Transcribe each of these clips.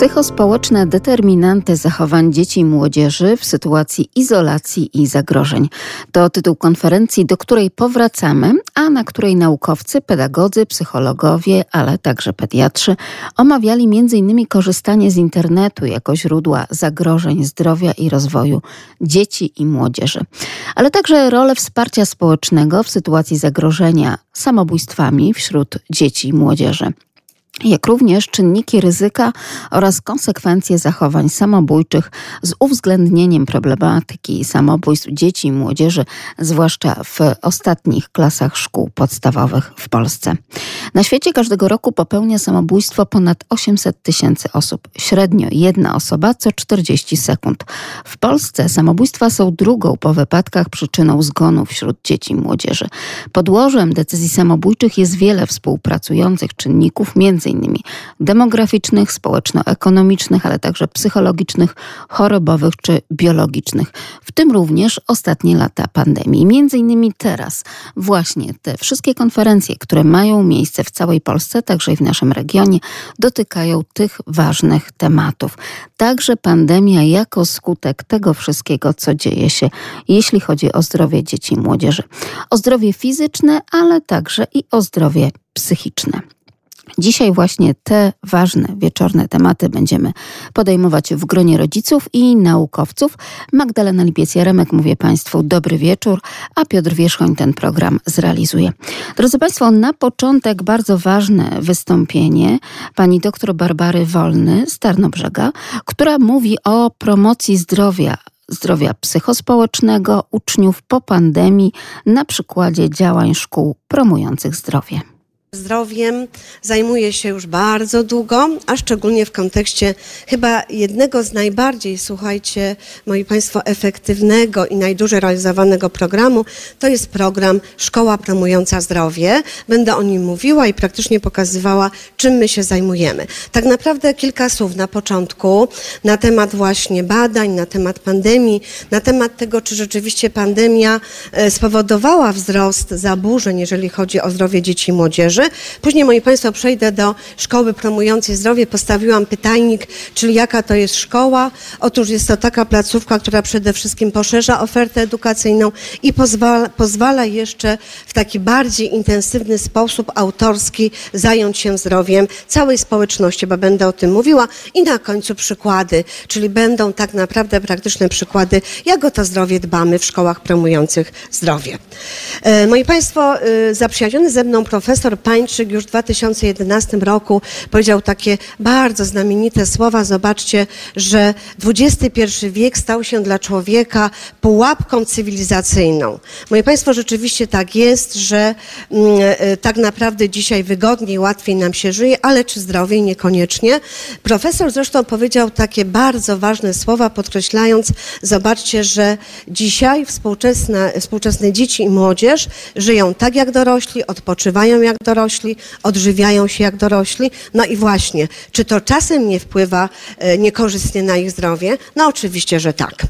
Psychospołeczne determinanty zachowań dzieci i młodzieży w sytuacji izolacji i zagrożeń. To tytuł konferencji, do której powracamy, a na której naukowcy, pedagodzy, psychologowie, ale także pediatrzy omawiali m.in. korzystanie z internetu jako źródła zagrożeń zdrowia i rozwoju dzieci i młodzieży, ale także rolę wsparcia społecznego w sytuacji zagrożenia samobójstwami wśród dzieci i młodzieży, jak również czynniki ryzyka oraz konsekwencje zachowań samobójczych z uwzględnieniem problematyki samobójstw dzieci i młodzieży, zwłaszcza w ostatnich klasach szkół podstawowych w Polsce. Na świecie każdego roku popełnia samobójstwo ponad 800 tysięcy osób. Średnio jedna osoba co 40 sekund. W Polsce samobójstwa są drugą po wypadkach przyczyną zgonów wśród dzieci i młodzieży. Podłożem decyzji samobójczych jest wiele współpracujących czynników, m.in. demograficznych, społeczno-ekonomicznych, ale także psychologicznych, chorobowych czy biologicznych. W tym również ostatnie lata pandemii. Między innymi teraz właśnie te wszystkie konferencje, które mają miejsce w całej Polsce, także i w naszym regionie, dotykają tych ważnych tematów. Także pandemia jako skutek tego wszystkiego, co dzieje się, jeśli chodzi o zdrowie dzieci i młodzieży. O zdrowie fizyczne, ale także i o zdrowie psychiczne. Dzisiaj właśnie te ważne wieczorne tematy będziemy podejmować w gronie rodziców i naukowców. Magdalena Lipiec-Jaremek, mówię Państwu dobry wieczór, a Piotr Wierzchoń ten program zrealizuje. Drodzy Państwo, na początek bardzo ważne wystąpienie pani doktor Barbary Wolny z Tarnobrzega, która mówi o promocji zdrowia psychospołecznego uczniów po pandemii na przykładzie działań szkół promujących zdrowie. Zdrowiem zajmuję się już bardzo długo, a szczególnie w kontekście chyba jednego z najbardziej, słuchajcie, moi Państwo, efektywnego i najdłużej realizowanego programu. To jest program Szkoła Promująca Zdrowie. Będę o nim mówiła i praktycznie pokazywała, czym my się zajmujemy. Tak naprawdę kilka słów na początku na temat właśnie badań, na temat pandemii, na temat tego, czy rzeczywiście pandemia spowodowała wzrost zaburzeń, jeżeli chodzi o zdrowie dzieci i młodzieży. Później, moi Państwo, przejdę do Szkoły Promującej Zdrowie. Postawiłam pytajnik, czyli jaka to jest szkoła. Otóż jest to taka placówka, która przede wszystkim poszerza ofertę edukacyjną i pozwala jeszcze w taki bardziej intensywny sposób autorski zająć się zdrowiem całej społeczności, bo będę o tym mówiła. I na końcu przykłady, czyli będą tak naprawdę praktyczne przykłady, jak o to zdrowie dbamy w szkołach promujących zdrowie. Moi Państwo, zaprzyjaźniony ze mną profesor Pańczyk już w 2011 roku powiedział takie bardzo znamienite słowa. Zobaczcie, że XXI wiek stał się dla człowieka pułapką cywilizacyjną. Moi Państwo, rzeczywiście tak jest, że tak naprawdę dzisiaj wygodniej, łatwiej nam się żyje, ale czy zdrowiej? Niekoniecznie. Profesor zresztą powiedział takie bardzo ważne słowa, podkreślając, zobaczcie, że dzisiaj współczesne dzieci i młodzież żyją tak jak dorośli, odpoczywają jak dorośli, odżywiają się jak dorośli. No i właśnie, czy to czasem nie wpływa niekorzystnie na ich zdrowie? No oczywiście, że tak.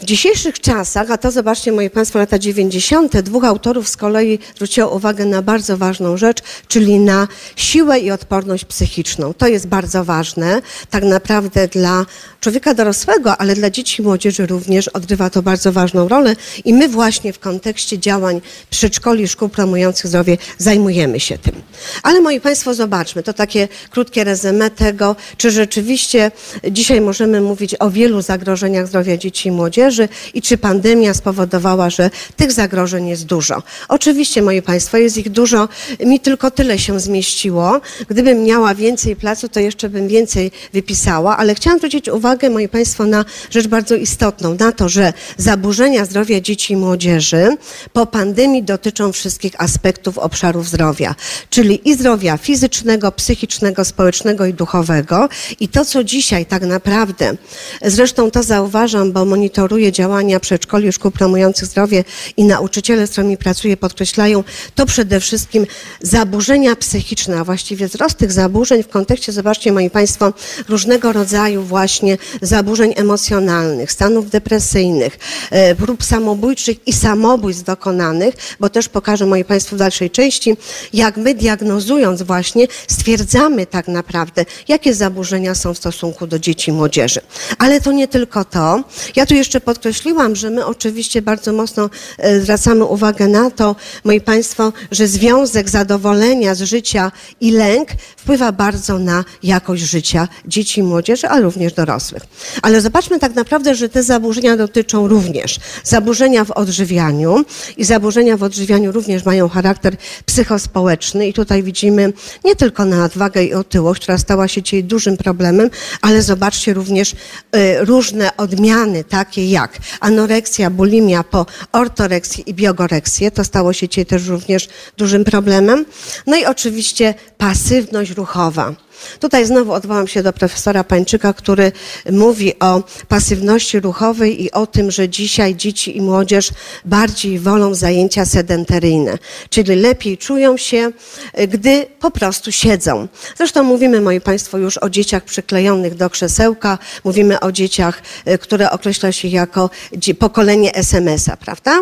W dzisiejszych czasach, a to zobaczcie, moi Państwo, lata 90., dwóch autorów z kolei zwróciło uwagę na bardzo ważną rzecz, czyli na siłę i odporność psychiczną. To jest bardzo ważne, tak naprawdę dla człowieka dorosłego, ale dla dzieci i młodzieży również odgrywa to bardzo ważną rolę i my właśnie w kontekście działań przedszkoli i szkół promujących zdrowie zajmujemy się tym. Ale moi Państwo, zobaczmy, to takie krótkie rezumé tego, czy rzeczywiście dzisiaj możemy mówić o wielu zagrożeniach zdrowia dzieci i młodzieży, i czy pandemia spowodowała, że tych zagrożeń jest dużo. Oczywiście, moi Państwo, jest ich dużo. Mi tylko tyle się zmieściło. Gdybym miała więcej placu, to jeszcze bym więcej wypisała, ale chciałam zwrócić uwagę, moi Państwo, na rzecz bardzo istotną, na to, że zaburzenia zdrowia dzieci i młodzieży po pandemii dotyczą wszystkich aspektów obszarów zdrowia, czyli i zdrowia fizycznego, psychicznego, społecznego i duchowego. I to, co dzisiaj tak naprawdę, zresztą to zauważam, bo monitoruję kieruje działania przedszkoli, szkół promujących zdrowie i nauczyciele, z którymi pracuję, podkreślają, to przede wszystkim zaburzenia psychiczne, a właściwie wzrost tych zaburzeń w kontekście, zobaczcie moi Państwo, różnego rodzaju właśnie zaburzeń emocjonalnych, stanów depresyjnych, prób samobójczych i samobójstw dokonanych, bo też pokażę moi Państwu w dalszej części, jak my diagnozując właśnie stwierdzamy tak naprawdę, jakie zaburzenia są w stosunku do dzieci i młodzieży. Ale to nie tylko to. Ja tu jeszcze podkreśliłam, że my oczywiście bardzo mocno zwracamy uwagę na to, moi Państwo, że związek zadowolenia z życia i lęk wpływa bardzo na jakość życia dzieci i młodzieży, a również dorosłych. Ale zobaczmy tak naprawdę, że te zaburzenia dotyczą również zaburzenia w odżywianiu i zaburzenia w odżywianiu również mają charakter psychospołeczny i tutaj widzimy nie tylko nadwagę i otyłość, która stała się dzisiaj dużym problemem, ale zobaczcie również różne odmiany takie jak anoreksja, bulimia po ortoreksję i biogoreksję, to stało się dzisiaj też również dużym problemem. No i oczywiście pasywność ruchowa. Tutaj znowu odwołam się do profesora Pańczyka, który mówi o pasywności ruchowej i o tym, że dzisiaj dzieci i młodzież bardziej wolą zajęcia sedenteryjne, czyli lepiej czują się, gdy po prostu siedzą. Zresztą mówimy, moi Państwo, już o dzieciach przyklejonych do krzesełka, mówimy o dzieciach, które określa się jako pokolenie SMS-a, prawda?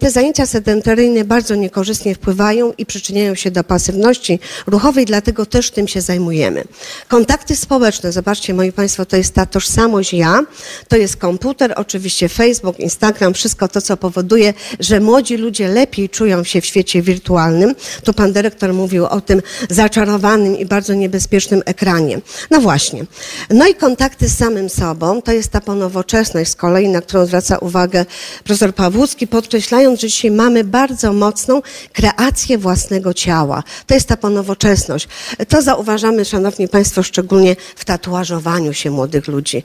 Te zajęcia sedenteryjne bardzo niekorzystnie wpływają i przyczyniają się do pasywności ruchowej, dlatego też tym się zajmujemy. Kontakty społeczne, zobaczcie moi Państwo, to jest ta tożsamość ja, to jest komputer, oczywiście Facebook, Instagram, wszystko to, co powoduje, że młodzi ludzie lepiej czują się w świecie wirtualnym. Tu pan dyrektor mówił o tym zaczarowanym i bardzo niebezpiecznym ekranie. No właśnie. No i kontakty z samym sobą, to jest ta ponowoczesność z kolei, na którą zwraca uwagę profesor Pawłowski, podkreślając, że dzisiaj mamy bardzo mocną kreację własnego ciała. To jest ta ponowoczesność. To zauważamy, szanowni Państwo, szczególnie w tatuażowaniu się młodych ludzi.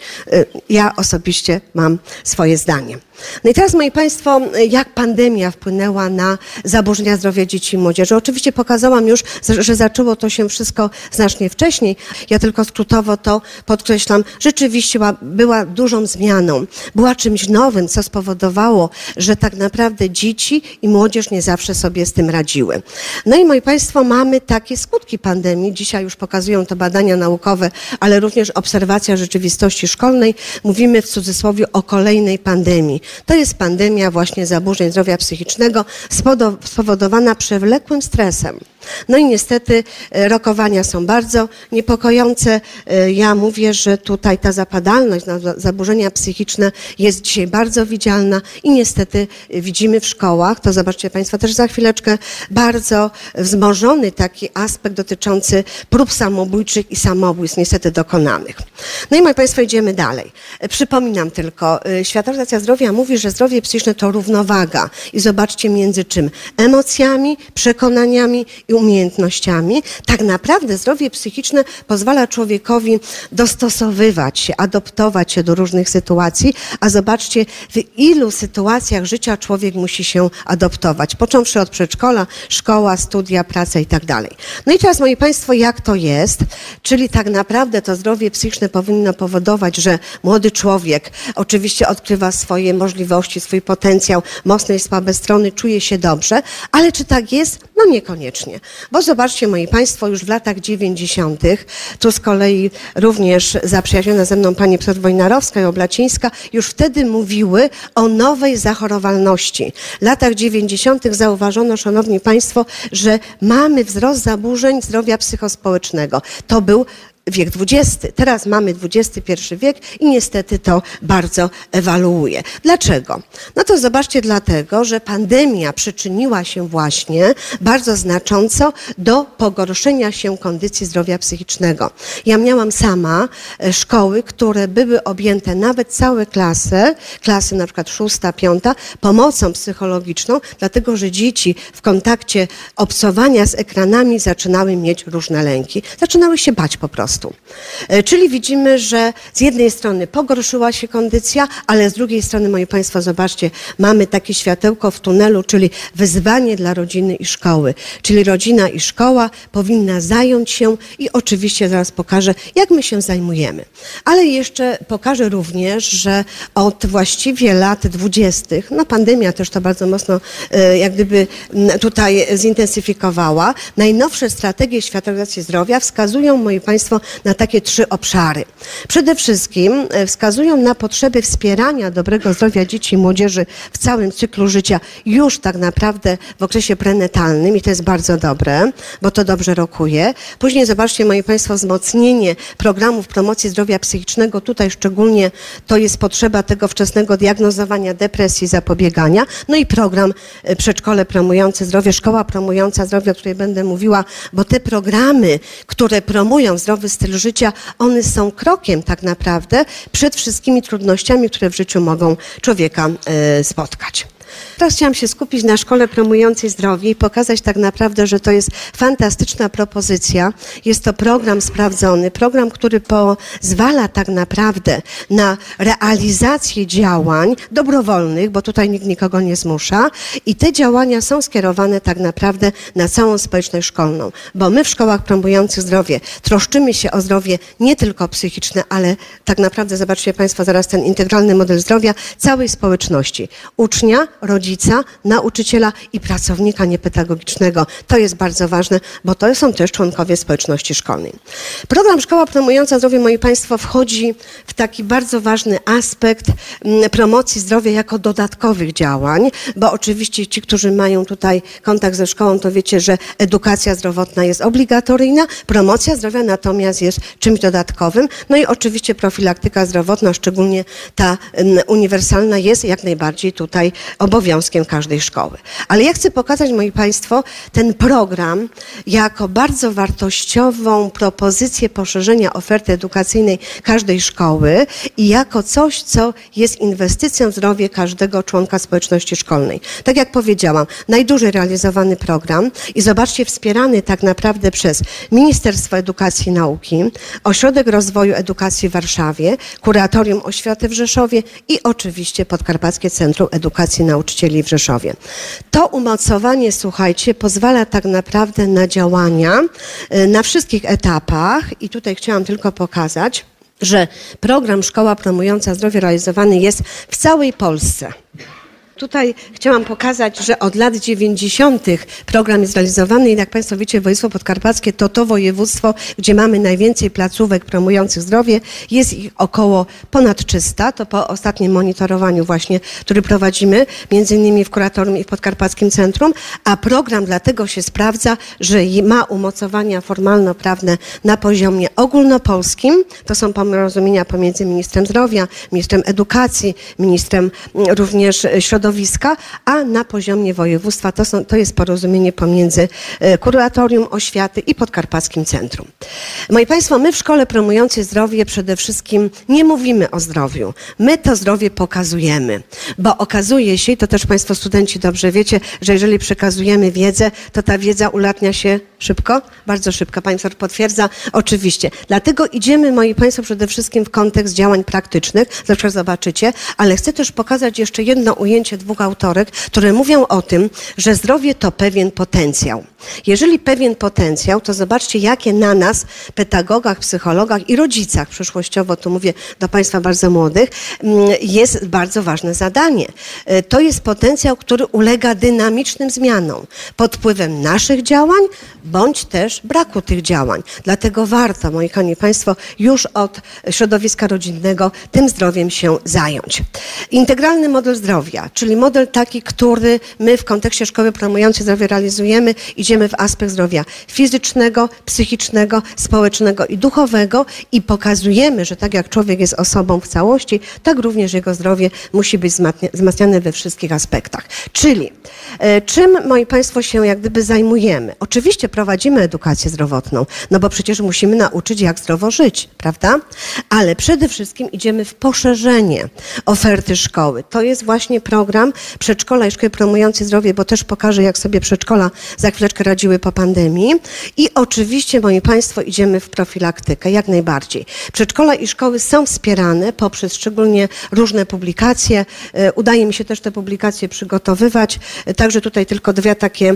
Ja osobiście mam swoje zdanie. No i teraz, moi Państwo, jak pandemia wpłynęła na zaburzenia zdrowia dzieci i młodzieży. Oczywiście pokazałam już, że zaczęło to się wszystko znacznie wcześniej. Ja tylko skrótowo to podkreślam. Rzeczywiście była dużą zmianą. Była czymś nowym, co spowodowało, że tak naprawdę dzieci i młodzież nie zawsze sobie z tym radziły. No i, moi Państwo, mamy takie skutki pandemii. Dzisiaj już pokazują to badania naukowe, ale również obserwacja rzeczywistości szkolnej. Mówimy w cudzysłowie o kolejnej pandemii. To jest pandemia właśnie zaburzeń zdrowia psychicznego spowodowana przewlekłym stresem. No i niestety rokowania są bardzo niepokojące. Ja mówię, że tutaj ta zapadalność na zaburzenia psychiczne jest dzisiaj bardzo widzialna i niestety widzimy w szkołach, to zobaczcie Państwo też za chwileczkę, bardzo wzmożony taki aspekt dotyczący prób samobójczych i samobójstw niestety dokonanych. No i moi Państwo, idziemy dalej. Przypominam tylko, Światowa Organizacja Zdrowia mówi, że zdrowie psychiczne to równowaga i zobaczcie między czym? Emocjami, przekonaniami i umiejętnościami. Tak naprawdę zdrowie psychiczne pozwala człowiekowi dostosowywać się, adaptować się do różnych sytuacji, a zobaczcie, w ilu sytuacjach życia człowiek musi się adaptować, począwszy od przedszkola, szkoła, studia, praca i tak dalej. No i teraz, moi Państwo, jak to jest? Czyli tak naprawdę to zdrowie psychiczne powinno powodować, że młody człowiek oczywiście odkrywa swoje możliwości, swój potencjał, mocne i słabe strony, czuje się dobrze, ale czy tak jest? No niekoniecznie. Bo zobaczcie, moi Państwo, już w latach 90. tu z kolei również zaprzyjaźniona ze mną pani profesor Wojnarowska i Oblacińska już wtedy mówiły o nowej zachorowalności. W latach 90. zauważono, szanowni Państwo, że mamy wzrost zaburzeń zdrowia psychospołecznego. To był wiek XX. Teraz mamy XXI wiek i niestety to bardzo ewaluuje. Dlaczego? No to zobaczcie, dlatego, że pandemia przyczyniła się właśnie bardzo znacząco do pogorszenia się kondycji zdrowia psychicznego. Ja miałam sama szkoły, które były objęte nawet całe klasy na przykład 6., 5, pomocą psychologiczną, dlatego, że dzieci w kontakcie obcowania z ekranami zaczynały mieć różne lęki. Zaczynały się bać po prostu. wzrostu. Czyli widzimy, że z jednej strony pogorszyła się kondycja, ale z drugiej strony, moi Państwo, zobaczcie, mamy takie światełko w tunelu, czyli wyzwanie dla rodziny i szkoły. Czyli rodzina i szkoła powinna zająć się i oczywiście zaraz pokażę, jak my się zajmujemy. Ale jeszcze pokażę również, że od właściwie lat 20., no pandemia też to bardzo mocno jak gdyby tutaj zintensyfikowała, najnowsze strategie Światowej Organizacji Zdrowia wskazują, moi Państwo, na takie trzy obszary. Przede wszystkim wskazują na potrzeby wspierania dobrego zdrowia dzieci i młodzieży w całym cyklu życia, już tak naprawdę w okresie prenatalnym i to jest bardzo dobre, bo to dobrze rokuje. Później zobaczcie, moi Państwo, wzmocnienie programów promocji zdrowia psychicznego, tutaj szczególnie to jest potrzeba tego wczesnego diagnozowania depresji, zapobiegania, no i program Przedszkole Promujące Zdrowie, Szkoła Promująca Zdrowie, o której będę mówiła, bo te programy, które promują zdrowy styl życia, one są krokiem tak naprawdę przed wszystkimi trudnościami, które w życiu mogą człowieka spotkać. Teraz chciałam się skupić na Szkole Promującej Zdrowie i pokazać tak naprawdę, że to jest fantastyczna propozycja. Jest to program sprawdzony, program, który pozwala tak naprawdę na realizację działań dobrowolnych, bo tutaj nikt nikogo nie zmusza i te działania są skierowane tak naprawdę na całą społeczność szkolną, bo my w Szkołach Promujących Zdrowie troszczymy się o zdrowie nie tylko psychiczne, ale tak naprawdę, zobaczcie Państwo zaraz ten integralny model zdrowia całej społeczności. Ucznia, rodzica, nauczyciela i pracownika niepedagogicznego. To jest bardzo ważne, bo to są też członkowie społeczności szkolnej. Program Szkoła Promująca Zdrowie, moi Państwo, wchodzi w taki bardzo ważny aspekt promocji zdrowia jako dodatkowych działań, bo oczywiście ci, którzy mają tutaj kontakt ze szkołą, to wiecie, że edukacja zdrowotna jest obligatoryjna, promocja zdrowia natomiast jest czymś dodatkowym, no i oczywiście profilaktyka zdrowotna, szczególnie ta uniwersalna, jest jak najbardziej tutaj obowiązkiem każdej szkoły. Ale ja chcę pokazać, moi Państwo, ten program jako bardzo wartościową propozycję poszerzenia oferty edukacyjnej każdej szkoły i jako coś, co jest inwestycją w zdrowie każdego członka społeczności szkolnej. Tak jak powiedziałam, najdłużej realizowany program i zobaczcie, wspierany tak naprawdę przez Ministerstwo Edukacji i Nauki, Ośrodek Rozwoju Edukacji w Warszawie, Kuratorium Oświaty w Rzeszowie i oczywiście Podkarpackie Centrum Edukacji Nauczycieli w Rzeszowie. To umocowanie, słuchajcie, pozwala tak naprawdę na działania na wszystkich etapach i tutaj chciałam tylko pokazać, że program Szkoła Promująca Zdrowie realizowany jest w całej Polsce. Tutaj chciałam pokazać, że od lat 90. program jest realizowany i jak Państwo wiecie, województwo podkarpackie to to województwo, gdzie mamy najwięcej placówek promujących zdrowie. Jest ich około ponad 300. To po ostatnim monitorowaniu właśnie, który prowadzimy, między innymi w Kuratorium i w Podkarpackim Centrum, a program dlatego się sprawdza, że ma umocowania formalno-prawne na poziomie ogólnopolskim. To są porozumienia pomiędzy ministrem zdrowia, ministrem edukacji, ministrem również środowiska, a na poziomie województwa to jest porozumienie pomiędzy Kuratorium Oświaty i Podkarpackim Centrum. Moi Państwo, my w Szkole Promującej Zdrowie przede wszystkim nie mówimy o zdrowiu. My to zdrowie pokazujemy, bo okazuje się, i to też Państwo studenci dobrze wiecie, że jeżeli przekazujemy wiedzę, to ta wiedza ulatnia się szybko, bardzo szybko. Pani profesor potwierdza, oczywiście. Dlatego idziemy, moi Państwo, przede wszystkim w kontekst działań praktycznych, zawsze zobaczycie, ale chcę też pokazać jeszcze jedno ujęcie dwóch autorek, które mówią o tym, że zdrowie to pewien potencjał. Jeżeli pewien potencjał, to zobaczcie, jakie na nas, pedagogach, psychologach i rodzicach przyszłościowo, tu mówię do Państwa bardzo młodych, jest bardzo ważne zadanie. To jest potencjał, który ulega dynamicznym zmianom pod wpływem naszych działań, bądź też braku tych działań. Dlatego warto, moi kochani Państwo, już od środowiska rodzinnego tym zdrowiem się zająć. Integralny model zdrowia, czyli model taki, który my w kontekście Szkoły Promującej Zdrowie realizujemy, idziemy w aspekt zdrowia fizycznego, psychicznego, społecznego i duchowego i pokazujemy, że tak jak człowiek jest osobą w całości, tak również jego zdrowie musi być wzmacniane we wszystkich aspektach. Czyli czym, moi Państwo, się jak gdyby zajmujemy? Oczywiście prowadzimy edukację zdrowotną, no bo przecież musimy nauczyć, jak zdrowo żyć, prawda? Ale przede wszystkim idziemy w poszerzenie oferty szkoły. To jest właśnie program program Przedszkola i Szkoły Promujące Zdrowie, bo też pokażę, jak sobie przedszkola za chwileczkę radziły po pandemii. I oczywiście, moi Państwo, idziemy w profilaktykę, jak najbardziej. Przedszkola i szkoły są wspierane poprzez szczególnie różne publikacje. Udaje mi się też te publikacje przygotowywać. Także tutaj tylko dwie takie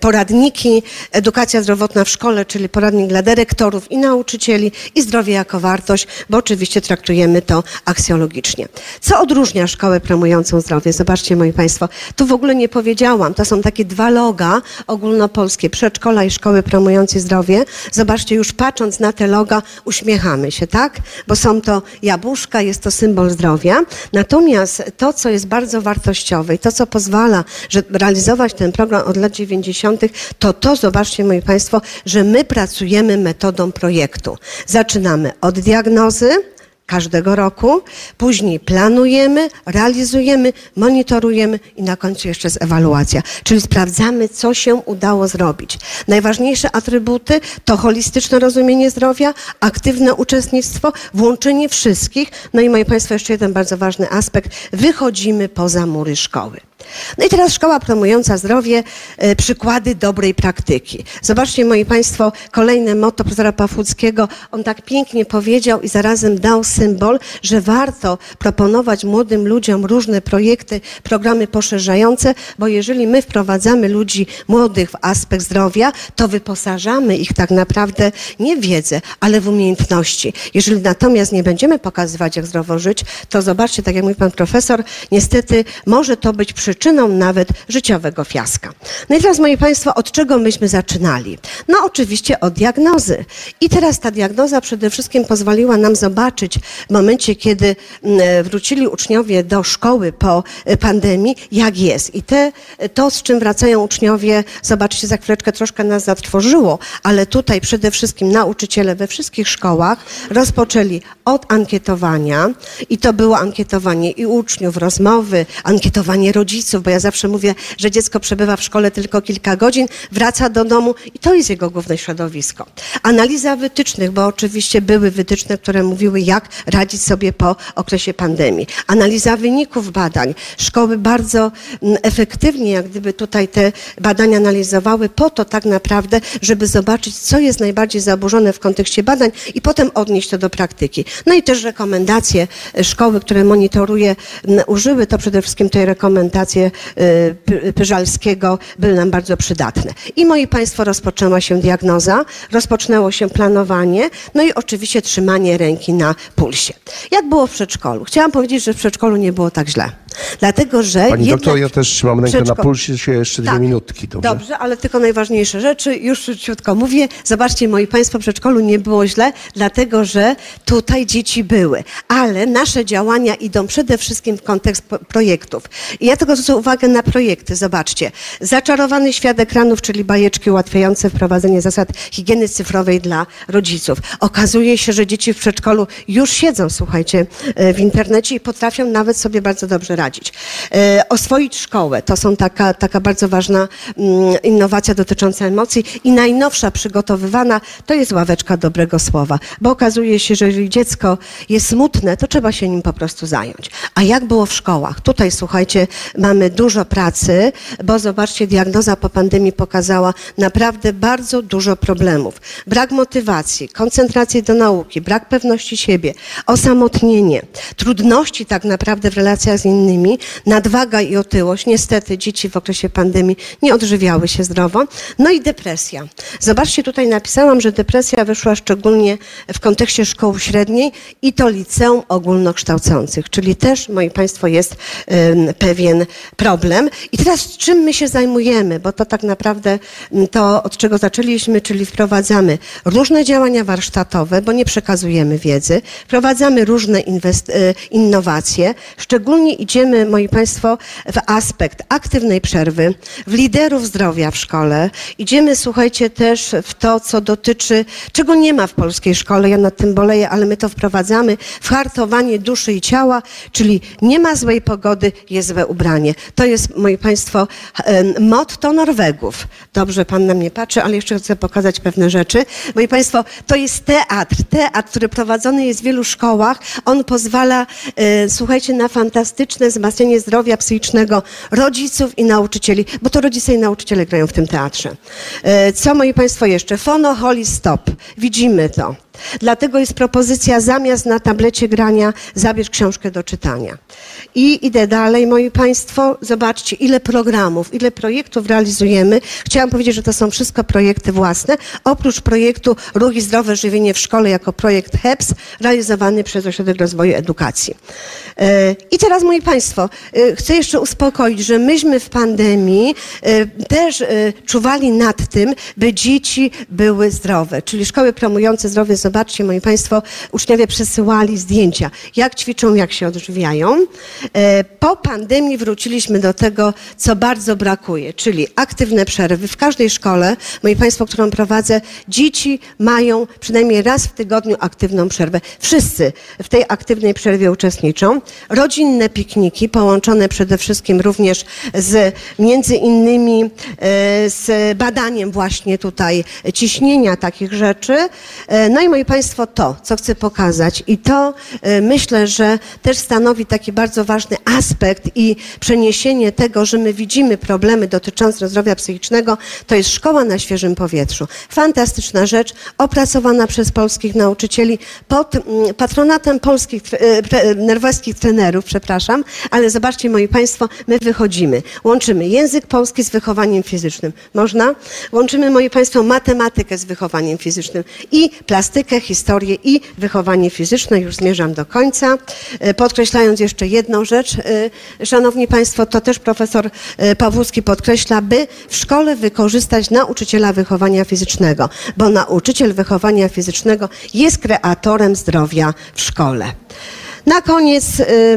poradniki. Edukacja zdrowotna w szkole, czyli poradnik dla dyrektorów i nauczycieli, i zdrowie jako wartość, bo oczywiście traktujemy to aksjologicznie. Co odróżnia szkołę promującą zdrowie? Zobaczcie, moi Państwo, tu w ogóle nie powiedziałam. To są takie dwa loga ogólnopolskie, przedszkola i szkoły promujące zdrowie. Zobaczcie, już patrząc na te loga uśmiechamy się, tak? Bo są to jabłuszka, jest to symbol zdrowia. Natomiast to, co jest bardzo wartościowe i to, co pozwala, żeby realizować ten program od lat 90., to zobaczcie, moi Państwo, że my pracujemy metodą projektu. Zaczynamy od diagnozy każdego roku, później planujemy, realizujemy, monitorujemy i na końcu jeszcze jest ewaluacja, czyli sprawdzamy, co się udało zrobić. Najważniejsze atrybuty to holistyczne rozumienie zdrowia, aktywne uczestnictwo, włączenie wszystkich. No i, moi Państwo, jeszcze jeden bardzo ważny aspekt. Wychodzimy poza mury szkoły. No i teraz szkoła promująca zdrowie, przykłady dobrej praktyki. Zobaczcie, moi Państwo, kolejne motto profesora Pawłowskiego. On tak pięknie powiedział i zarazem dał symbol, że warto proponować młodym ludziom różne projekty, programy poszerzające, bo jeżeli my wprowadzamy ludzi młodych w aspekt zdrowia, to wyposażamy ich tak naprawdę nie w wiedzę, ale w umiejętności. Jeżeli natomiast nie będziemy pokazywać, jak zdrowo żyć, to zobaczcie, tak jak mówi pan profesor, niestety może to być przyczyną nawet życiowego fiaska. No i teraz, moi Państwo, od czego myśmy zaczynali? No oczywiście od diagnozy. I teraz ta diagnoza przede wszystkim pozwoliła nam zobaczyć w momencie, kiedy wrócili uczniowie do szkoły po pandemii, jak jest. I to, z czym wracają uczniowie, zobaczcie, za chwileczkę troszkę nas zatrwożyło, ale tutaj przede wszystkim nauczyciele we wszystkich szkołach rozpoczęli od ankietowania i to było ankietowanie i uczniów, rozmowy, ankietowanie rodziców, bo ja zawsze mówię, że dziecko przebywa w szkole tylko kilka godzin, wraca do domu i to jest jego główne środowisko. Analiza wytycznych, bo oczywiście były wytyczne, które mówiły, jak radzić sobie po okresie pandemii. Analiza wyników badań. Szkoły bardzo efektywnie jak gdyby tutaj te badania analizowały po to tak naprawdę, żeby zobaczyć, co jest najbardziej zaburzone w kontekście badań i potem odnieść to do praktyki. No i też rekomendacje szkoły, które monitoruję, użyły to przede wszystkim tej rekomendacji Pyżalskiego, były nam bardzo przydatne. I, moi Państwo, rozpoczęła się diagnoza, rozpoczęło się planowanie, no i oczywiście trzymanie ręki na pulsie. Jak było w przedszkolu? Chciałam powiedzieć, że w przedszkolu nie było tak źle. Dlatego, że pani doktor, ja też trzymam rękę na pulsie się jeszcze tak, 2 minutki. Dobrze, ale tylko najważniejsze rzeczy, już szybciutko mówię. Zobaczcie, moi Państwo, w przedszkolu nie było źle, dlatego, że tutaj dzieci były. Ale nasze działania idą przede wszystkim w kontekst projektów. I ja tylko zwrócę uwagę na projekty. Zobaczcie. Zaczarowany świat ekranów, czyli bajeczki ułatwiające wprowadzenie zasad higieny cyfrowej dla rodziców. Okazuje się, że dzieci w przedszkolu już siedzą, słuchajcie, w internecie i potrafią nawet sobie bardzo dobrze radzić. Oswoić szkołę. To są taka bardzo ważna innowacja dotycząca emocji i najnowsza przygotowywana to jest ławeczka dobrego słowa. Bo okazuje się, że jeżeli dziecko jest smutne, to trzeba się nim po prostu zająć. A jak było w szkołach? Tutaj, słuchajcie, mamy dużo pracy, bo zobaczcie, diagnoza po pandemii pokazała naprawdę bardzo dużo problemów. Brak motywacji, koncentracji do nauki, brak pewności siebie, osamotnienie, trudności tak naprawdę w relacjach z innymi, nadwaga i otyłość. Niestety dzieci w okresie pandemii nie odżywiały się zdrowo. No i depresja. Zobaczcie, tutaj napisałam, że depresja wyszła szczególnie w kontekście szkoły średniej i to liceum ogólnokształcących, czyli też, moi Państwo, jest pewien problem. I teraz czym my się zajmujemy? Bo to tak naprawdę to, od czego zaczęliśmy, czyli wprowadzamy różne działania warsztatowe, bo nie przekazujemy wiedzy, wprowadzamy różne innowacje, szczególnie idziemy, moi Państwo, w aspekt aktywnej przerwy, w liderów zdrowia w szkole. Idziemy, słuchajcie, też w to, co dotyczy, czego nie ma w polskiej szkole, ja nad tym boleję, ale my to wprowadzamy, w hartowanie duszy i ciała, czyli nie ma złej pogody, jest złe ubranie. To jest, moi Państwo, motto Norwegów. Dobrze, pan na mnie patrzy, ale jeszcze chcę pokazać pewne rzeczy. Moi Państwo, to jest teatr, który prowadzony jest w wielu szkołach. On pozwala, słuchajcie, na fantastyczne wzmacnianie zdrowia psychicznego rodziców i nauczycieli, bo to rodzice i nauczyciele grają w tym teatrze. Co, moi państwo, jeszcze? Fono, holi, stop. Widzimy to. Dlatego jest propozycja, zamiast na tablecie grania, zabierz książkę do czytania. I idę dalej, moi państwo. Zobaczcie, ile programów, ile projektów realizujemy. Chciałam powiedzieć, że to są wszystko projekty własne. Oprócz projektu Ruch i Zdrowe Żywienie w Szkole jako projekt HEPS, realizowany przez Ośrodek Rozwoju Edukacji. I teraz, moi państwo, chcę jeszcze uspokoić, że myśmy w pandemii też czuwali nad tym, by dzieci były zdrowe. Czyli szkoły promujące zdrowie, zobaczcie, moi państwo, uczniowie przesyłali zdjęcia, jak ćwiczą, jak się odżywiają. Po pandemii wróciliśmy do tego, co bardzo brakuje, czyli aktywne przerwy. W każdej szkole, moi państwo, którą prowadzę, dzieci mają przynajmniej raz w tygodniu aktywną przerwę. Wszyscy w tej aktywnej przerwie uczestniczą. Rodzinne pikniki, połączone przede wszystkim również z, między innymi, z badaniem właśnie tutaj ciśnienia, takich rzeczy. No i, moi państwo, to, co chcę pokazać, i to myślę, że też stanowi taki bardzo ważny aspekt i przeniesienie tego, że my widzimy problemy dotyczące zdrowia psychicznego, to jest szkoła na świeżym powietrzu. Fantastyczna rzecz, opracowana przez polskich nauczycieli pod patronatem polskich, norweskich trenerów, przepraszam, ale zobaczcie, moi państwo, my wychodzimy. Łączymy język polski z wychowaniem fizycznym. Można? Łączymy, moi państwo, matematykę z wychowaniem fizycznym i plastykę, historię i wychowanie fizyczne. Już zmierzam do końca. Podkreślając jeszcze jedną rzecz, szanowni państwo, to też profesor Pawłowski podkreśla, by w szkole wykorzystać nauczyciela wychowania fizycznego, bo nauczyciel wychowania fizycznego jest kreatorem zdrowia w szkole. Na koniec,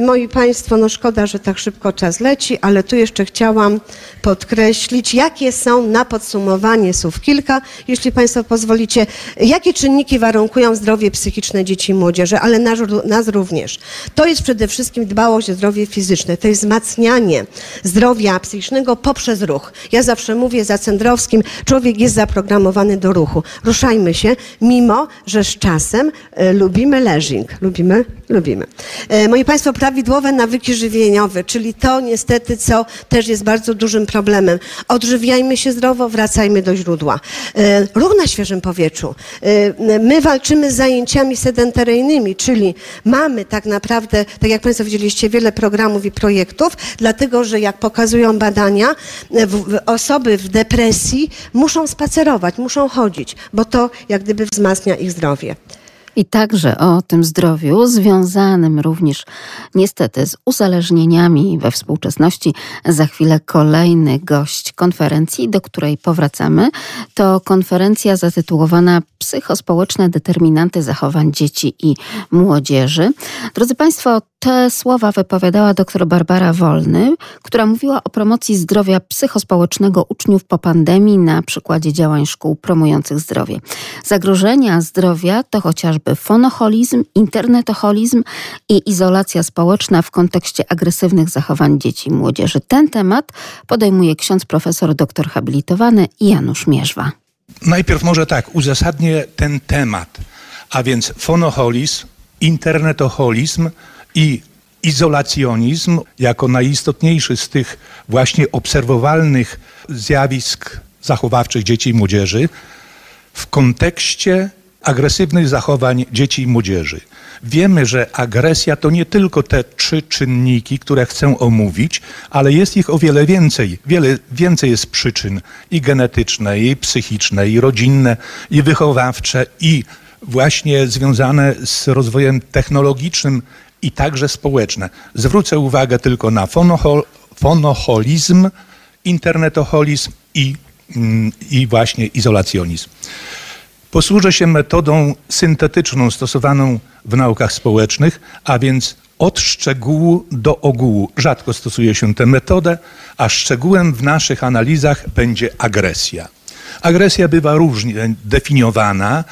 moi państwo, no szkoda, że tak szybko czas leci, ale tu jeszcze chciałam podkreślić, jakie są, na podsumowanie słów kilka, jeśli państwo pozwolicie, jakie czynniki warunkują zdrowie psychiczne dzieci i młodzieży, ale nas również. To jest przede wszystkim dbałość o zdrowie fizyczne, to jest wzmacnianie zdrowia psychicznego poprzez ruch. Ja zawsze mówię za Cendrowskim, człowiek jest zaprogramowany do ruchu. Ruszajmy się, mimo że z czasem lubimy leżing. Lubimy. Moi państwo, prawidłowe nawyki żywieniowe, czyli to niestety, co też jest bardzo dużym problemem. Odżywiajmy się zdrowo, wracajmy do źródła. Ruch na świeżym powietrzu. My walczymy z zajęciami sedentaryjnymi, czyli mamy tak naprawdę, tak jak państwo widzieliście, wiele programów i projektów, dlatego że jak pokazują badania, osoby w depresji muszą spacerować, muszą chodzić, bo to jak gdyby wzmacnia ich zdrowie. I także o tym zdrowiu, związanym również niestety z uzależnieniami we współczesności. Za chwilę kolejny gość konferencji, do której powracamy. To konferencja zatytułowana Psychospołeczne determinanty zachowań dzieci i młodzieży. Drodzy państwo, te słowa wypowiadała dr Barbara Wolny, która mówiła o promocji zdrowia psychospołecznego uczniów po pandemii na przykładzie działań szkół promujących zdrowie. Zagrożenia zdrowia to chociażby fonoholizm, internetoholizm i izolacja społeczna w kontekście agresywnych zachowań dzieci i młodzieży. Ten temat podejmuje ksiądz profesor doktor habilitowany Janusz Mierzwa. Najpierw może tak, uzasadnię ten temat, a więc fonoholizm, internetoholizm i izolacjonizm jako najistotniejszy z tych właśnie obserwowalnych zjawisk zachowawczych dzieci i młodzieży w kontekście agresywnych zachowań dzieci i młodzieży. Wiemy, że agresja to nie tylko te trzy czynniki, które chcę omówić, ale jest ich o wiele więcej. Wiele więcej jest przyczyn i genetyczne, i psychiczne, i rodzinne, i wychowawcze, i właśnie związane z rozwojem technologicznym i także społeczne. Zwrócę uwagę tylko na fonoholizm, internetoholizm i właśnie izolacjonizm. Posłużę się metodą syntetyczną stosowaną w naukach społecznych, a więc od szczegółu do ogółu. Rzadko stosuje się tę metodę, a szczegółem w naszych analizach będzie agresja. Agresja bywa różnie definiowana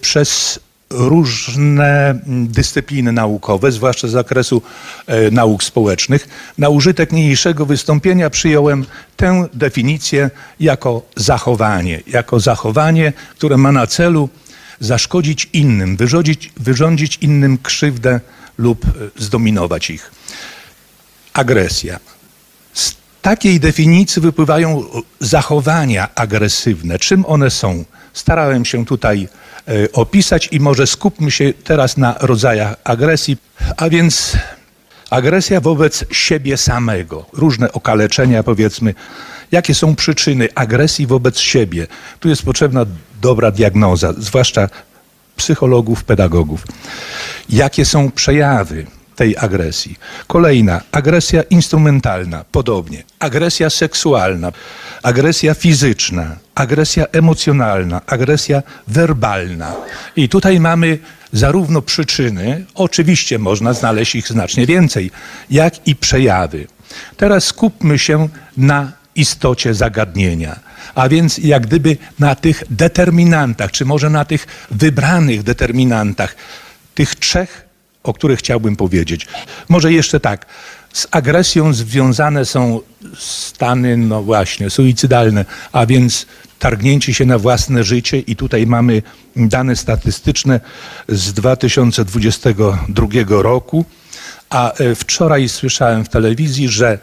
przez różne dyscypliny naukowe, zwłaszcza z zakresu nauk społecznych. Na użytek niniejszego wystąpienia przyjąłem tę definicję jako zachowanie, które ma na celu zaszkodzić innym, wyrządzić innym krzywdę lub zdominować ich. agresja. Z takiej definicji wypływają zachowania agresywne. Czym one są? Starałem się tutaj opisać i może skupmy się teraz na rodzajach agresji. A więc agresja wobec siebie samego. Różne okaleczenia, powiedzmy. Jakie są przyczyny agresji wobec siebie? Tu jest potrzebna dobra diagnoza, zwłaszcza psychologów, pedagogów. Jakie są przejawy tej agresji? Kolejna, agresja instrumentalna, podobnie. Agresja seksualna, agresja fizyczna, agresja emocjonalna, agresja werbalna. I tutaj mamy zarówno przyczyny, oczywiście można znaleźć ich znacznie więcej, jak i przejawy. Teraz skupmy się na istocie zagadnienia, a więc jak gdyby na tych determinantach, czy może na tych wybranych determinantach, tych trzech, o których chciałbym powiedzieć. Może jeszcze tak, z agresją związane są stany, no właśnie, suicydalne, a więc targnięcie się na własne życie i tutaj mamy dane statystyczne z 2022 roku, a wczoraj słyszałem w telewizji, że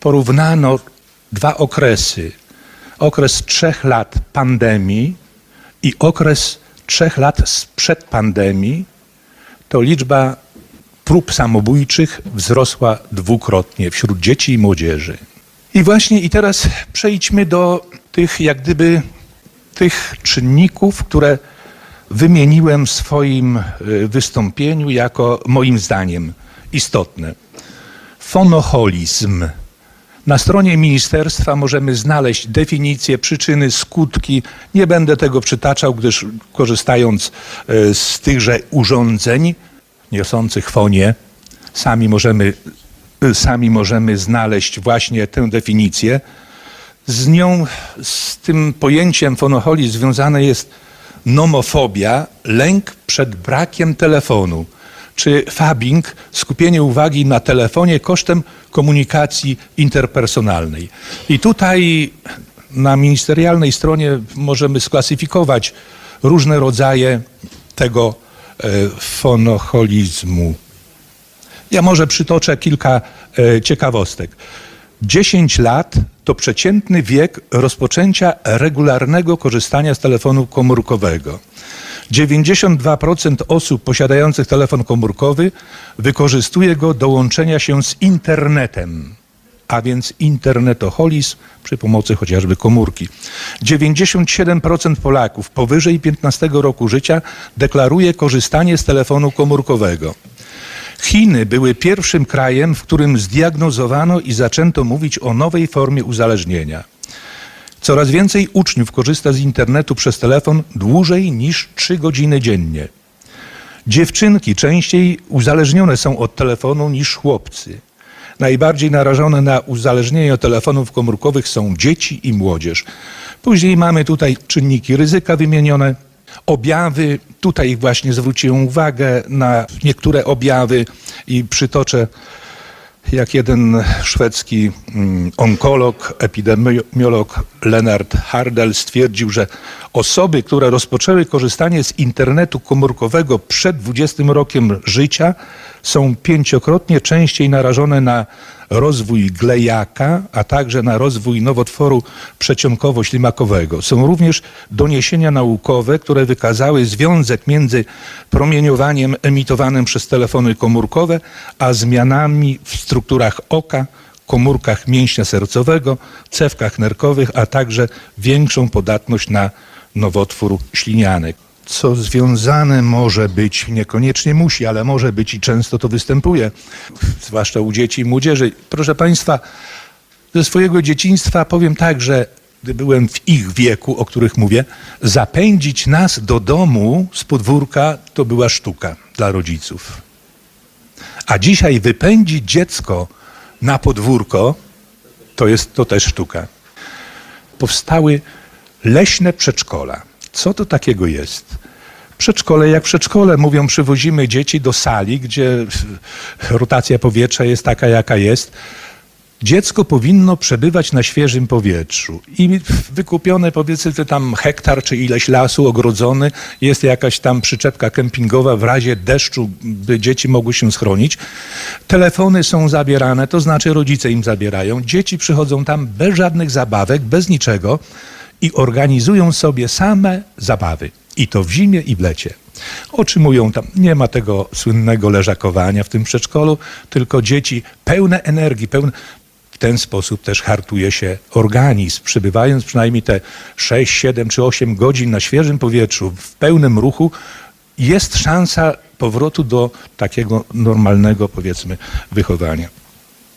porównano dwa okresy. Okres 3 lat pandemii i okres 3 lat sprzed pandemii, to liczba prób samobójczych wzrosła dwukrotnie wśród dzieci i młodzieży. I właśnie i teraz przejdźmy do tych jak gdyby tych czynników, które wymieniłem w swoim wystąpieniu jako moim zdaniem istotne. Fonoholizm. Na stronie ministerstwa możemy znaleźć definicje, przyczyny, skutki. Nie będę tego przytaczał, gdyż korzystając z tychże urządzeń niosących fonie, sami możemy znaleźć właśnie tę definicję. Z nią, z tym pojęciem fonoholii związana jest nomofobia, lęk przed brakiem telefonu, czy fabbing, skupienie uwagi na telefonie kosztem komunikacji interpersonalnej. I tutaj na ministerialnej stronie możemy sklasyfikować różne rodzaje tego fonoholizmu. Ja może przytoczę kilka ciekawostek. 10 lat to przeciętny wiek rozpoczęcia regularnego korzystania z telefonu komórkowego. 92% osób posiadających telefon komórkowy wykorzystuje go do łączenia się z internetem, a więc internetoholizm przy pomocy chociażby komórki. 97% Polaków powyżej 15 roku życia deklaruje korzystanie z telefonu komórkowego. Chiny były pierwszym krajem, w którym zdiagnozowano i zaczęto mówić o nowej formie uzależnienia. Coraz więcej uczniów korzysta z internetu przez telefon dłużej niż 3 godziny dziennie. Dziewczynki częściej uzależnione są od telefonu niż chłopcy. Najbardziej narażone na uzależnienie od telefonów komórkowych są dzieci i młodzież. Później mamy tutaj czynniki ryzyka wymienione, objawy. Tutaj właśnie zwróciłem uwagę na niektóre objawy i przytoczę, jak jeden szwedzki onkolog, epidemiolog Lennart Hardell stwierdził, że osoby, które rozpoczęły korzystanie z internetu komórkowego przed 20 rokiem życia, są 5-krotnie częściej narażone na rozwój glejaka, a także na rozwój nowotworu przeciąkowo-ślimakowego. Są również doniesienia naukowe, które wykazały związek między promieniowaniem emitowanym przez telefony komórkowe, a zmianami w strukturach oka, komórkach mięśnia sercowego, cewkach nerkowych, a także większą podatność na nowotwór ślinianek. Co związane może być, niekoniecznie musi, ale może być i często to występuje, zwłaszcza u dzieci i młodzieży. Proszę Państwa, ze swojego dzieciństwa powiem tak, że gdy byłem w ich wieku, o których mówię, zapędzić nas do domu z podwórka to była sztuka dla rodziców. A dzisiaj wypędzić dziecko na podwórko to też sztuka. Powstały leśne przedszkola. Co to takiego jest? Przedszkole jak przedszkole, mówią, przywozimy dzieci do sali, gdzie rotacja powietrza jest taka, jaka jest. dziecko powinno przebywać na świeżym powietrzu i wykupione powiedzmy że tam hektar czy ileś lasu ogrodzony, jest jakaś tam przyczepka kempingowa w razie deszczu, by dzieci mogły się schronić. Telefony są zabierane, to znaczy rodzice im zabierają. Dzieci przychodzą tam bez żadnych zabawek, bez niczego i organizują sobie same zabawy. I to w zimie i w lecie. Otrzymują tam, nie ma tego słynnego leżakowania w tym przedszkolu, tylko dzieci pełne energii, pełne... W ten sposób też hartuje się organizm, przebywając przynajmniej te 6, 7 czy 8 godzin na świeżym powietrzu, w pełnym ruchu, jest szansa powrotu do takiego normalnego, powiedzmy, wychowania.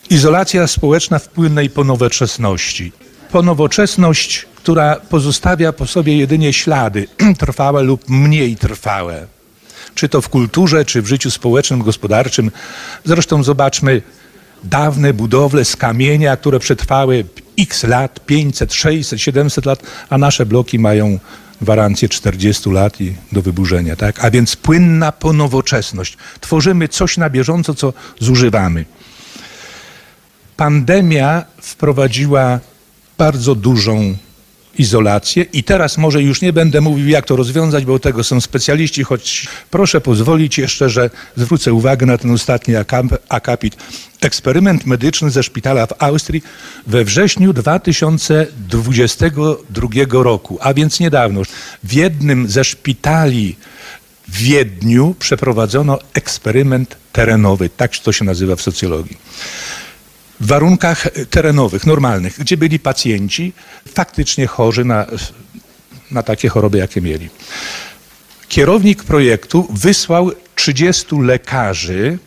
Izolacja społeczna w płynnej ponowoczesności. Ponowoczesność, która pozostawia po sobie jedynie ślady trwałe lub mniej trwałe. Czy to w kulturze, czy w życiu społecznym, gospodarczym. Zresztą zobaczmy dawne budowle z kamienia, które przetrwały x lat, 500, 600, 700 lat, a nasze bloki mają gwarancję 40 lat i do wyburzenia. Tak? A więc płynna ponowoczesność. Tworzymy coś na bieżąco, co zużywamy. Pandemia wprowadziła bardzo dużą izolację i teraz może już nie będę mówił, jak to rozwiązać, bo od tego są specjaliści, choć proszę pozwolić jeszcze, że zwrócę uwagę na ten ostatni akapit. Eksperyment medyczny ze szpitala w Austrii we wrześniu 2022 roku, a więc niedawno. W jednym ze szpitali w Wiedniu przeprowadzono eksperyment terenowy, tak to się nazywa w socjologii. W warunkach terenowych, normalnych, gdzie byli pacjenci faktycznie chorzy na takie choroby, jakie mieli. Kierownik projektu wysłał 30 lekarzy,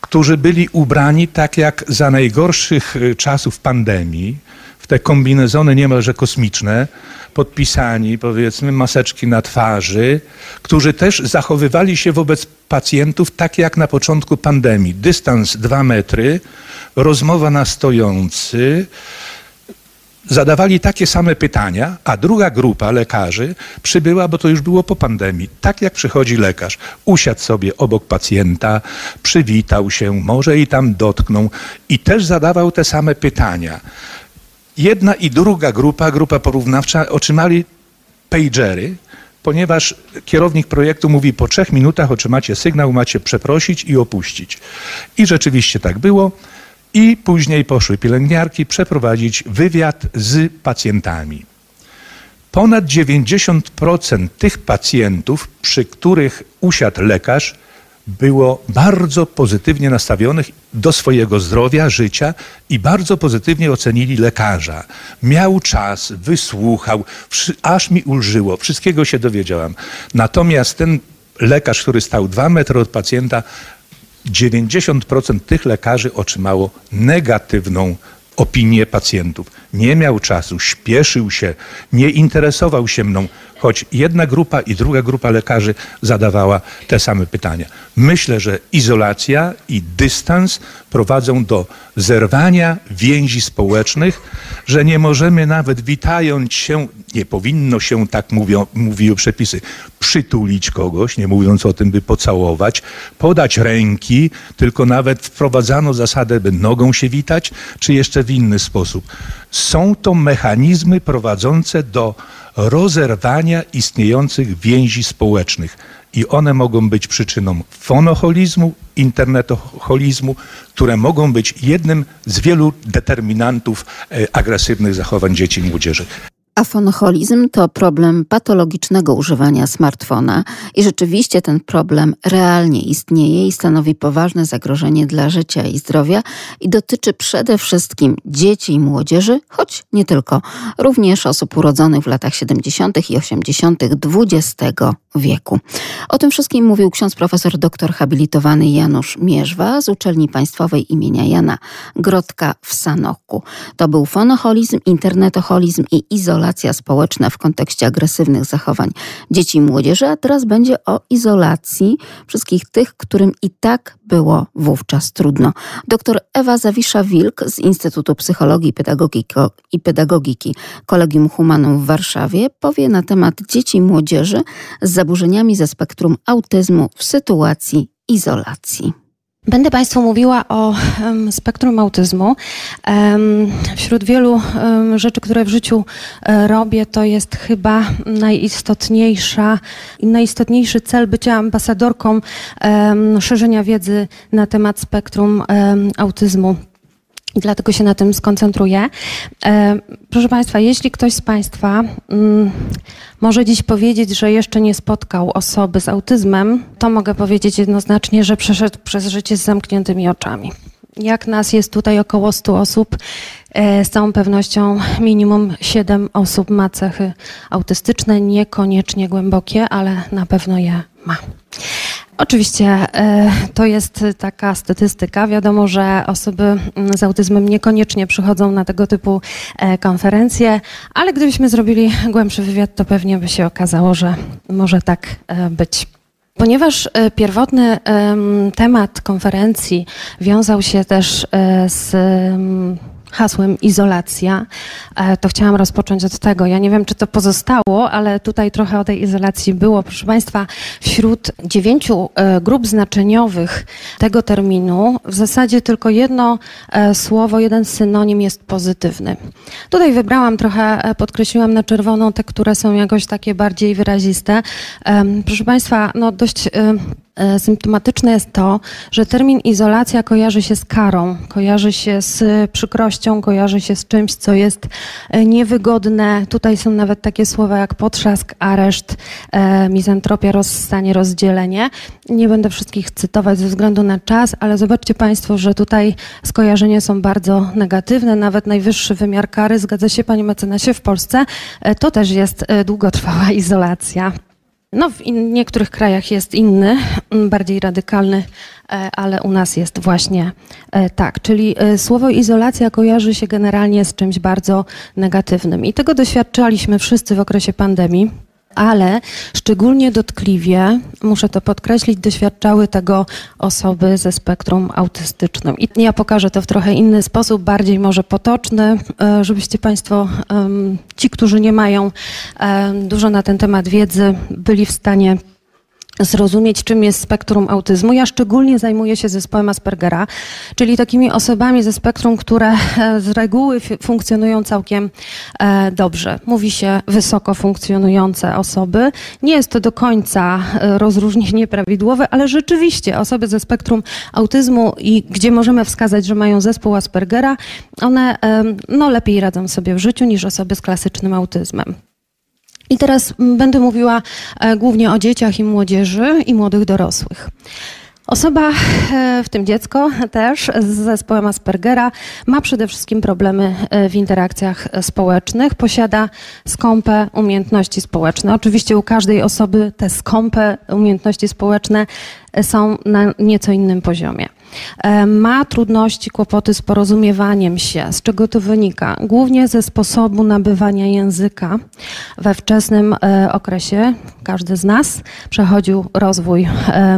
którzy byli ubrani tak jak za najgorszych czasów pandemii, w te kombinezony niemalże kosmiczne, podpisani, powiedzmy, maseczki na twarzy, którzy też zachowywali się wobec pacjentów tak jak na początku pandemii. Dystans 2 metry, rozmowa na stojący, zadawali takie same pytania, a druga grupa lekarzy przybyła, bo to już było po pandemii. Tak jak przychodzi lekarz, usiadł sobie obok pacjenta, przywitał się, może i tam dotknął i też zadawał te same pytania. Jedna i druga grupa, grupa porównawcza, otrzymali pagery, ponieważ kierownik projektu mówi, po 3 minutach otrzymacie sygnał, macie przeprosić i opuścić. I rzeczywiście tak było. I później poszły pielęgniarki przeprowadzić wywiad z pacjentami. Ponad 90% tych pacjentów, przy których usiadł lekarz, było bardzo pozytywnie nastawionych do swojego zdrowia, życia i bardzo pozytywnie ocenili lekarza. Miał czas, wysłuchał, aż mi ulżyło, wszystkiego się dowiedziałam. Natomiast ten lekarz, który stał 2 metry od pacjenta, 90% tych lekarzy otrzymało negatywną opinię pacjentów. Nie miał czasu, śpieszył się, nie interesował się mną, choć jedna grupa i druga grupa lekarzy zadawała te same pytania. Myślę, że izolacja i dystans prowadzą do zerwania więzi społecznych, że nie możemy nawet witając się, nie powinno się, tak mówiły przepisy, przytulić kogoś, nie mówiąc o tym, by pocałować, podać ręki, tylko nawet wprowadzano zasadę, by nogą się witać, czy jeszcze w inny sposób. Są to mechanizmy prowadzące do rozerwania istniejących więzi społecznych i one mogą być przyczyną fonoholizmu, internetoholizmu, które mogą być jednym z wielu determinantów agresywnych zachowań dzieci i młodzieży. A fonoholizm to problem patologicznego używania smartfona i rzeczywiście ten problem realnie istnieje i stanowi poważne zagrożenie dla życia i zdrowia i dotyczy przede wszystkim dzieci i młodzieży, choć nie tylko, również osób urodzonych w latach 70. i 80. XX wieku. O tym wszystkim mówił ksiądz profesor doktor habilitowany Janusz Mierzwa z Uczelni Państwowej imienia Jana Grodka w Sanoku. To był fonoholizm, internetoholizm i izolacja społeczna w kontekście agresywnych zachowań dzieci i młodzieży, a teraz będzie o izolacji wszystkich tych, którym i tak było wówczas trudno. Doktor Ewa Zawisza-Wilk z Instytutu Psychologii i Pedagogiki Collegium Humanum w Warszawie powie na temat dzieci i młodzieży z zaburzeniami ze spektrum autyzmu w sytuacji izolacji. Będę Państwu mówiła o spektrum autyzmu. Wśród wielu rzeczy, które w życiu robię, to jest chyba najistotniejszy cel bycia ambasadorką szerzenia wiedzy na temat spektrum autyzmu. I dlatego się na tym skoncentruję. Proszę Państwa, jeśli ktoś z Państwa może dziś powiedzieć, że jeszcze nie spotkał osoby z autyzmem, to mogę powiedzieć jednoznacznie, że przeszedł przez życie z zamkniętymi oczami. Jak nas jest tutaj około 100 osób, z całą pewnością minimum 7 osób ma cechy autystyczne, niekoniecznie głębokie, ale na pewno je ma. Oczywiście to jest taka statystyka. Wiadomo, że osoby z autyzmem niekoniecznie przychodzą na tego typu konferencje, ale gdybyśmy zrobili głębszy wywiad, to pewnie by się okazało, że może tak być. Ponieważ pierwotny temat konferencji wiązał się też z hasłem izolacja, to chciałam rozpocząć od tego. Ja nie wiem, czy to pozostało, ale tutaj trochę o tej izolacji było. Proszę Państwa, wśród 9 grup znaczeniowych tego terminu w zasadzie tylko jedno słowo, jeden synonim jest pozytywny. Tutaj wybrałam trochę, podkreśliłam na czerwono te, które są jakoś takie bardziej wyraziste. Proszę Państwa, no dość symptomatyczne jest to, że termin izolacja kojarzy się z karą, kojarzy się z przykrością, kojarzy się z czymś, co jest niewygodne. Tutaj są nawet takie słowa jak potrzask, areszt, mizantropia, rozstanie, rozdzielenie. Nie będę wszystkich cytować ze względu na czas, ale zobaczcie Państwo, że tutaj skojarzenia są bardzo negatywne. Nawet najwyższy wymiar kary, zgadza się Pani mecenasie, w Polsce to też jest długotrwała izolacja. No, w niektórych krajach jest inny, bardziej radykalny, ale u nas jest właśnie tak. Czyli słowo izolacja kojarzy się generalnie z czymś bardzo negatywnym. I tego doświadczaliśmy wszyscy w okresie pandemii, ale szczególnie dotkliwie, muszę to podkreślić, doświadczały tego osoby ze spektrum autystycznym. I ja pokażę to w trochę inny sposób, bardziej może potoczny, żebyście Państwo, ci, którzy nie mają dużo na ten temat wiedzy, byli w stanie zrozumieć, czym jest spektrum autyzmu. Ja szczególnie zajmuję się zespołem Aspergera, czyli takimi osobami ze spektrum, które z reguły funkcjonują całkiem dobrze. Mówi się wysoko funkcjonujące osoby. Nie jest to do końca rozróżnienie prawidłowe, ale rzeczywiście osoby ze spektrum autyzmu i gdzie możemy wskazać, że mają zespół Aspergera, one no, lepiej radzą sobie w życiu niż osoby z klasycznym autyzmem. I teraz będę mówiła głównie o dzieciach i młodzieży i młodych dorosłych. Osoba, w tym dziecko też z zespołem Aspergera, ma przede wszystkim problemy w interakcjach społecznych, posiada skąpe umiejętności społeczne. Oczywiście u każdej osoby te skąpe umiejętności społeczne są na nieco innym poziomie. Ma trudności, kłopoty z porozumiewaniem się. Z czego to wynika? Głównie ze sposobu nabywania języka. We wczesnym okresie każdy z nas przechodził rozwój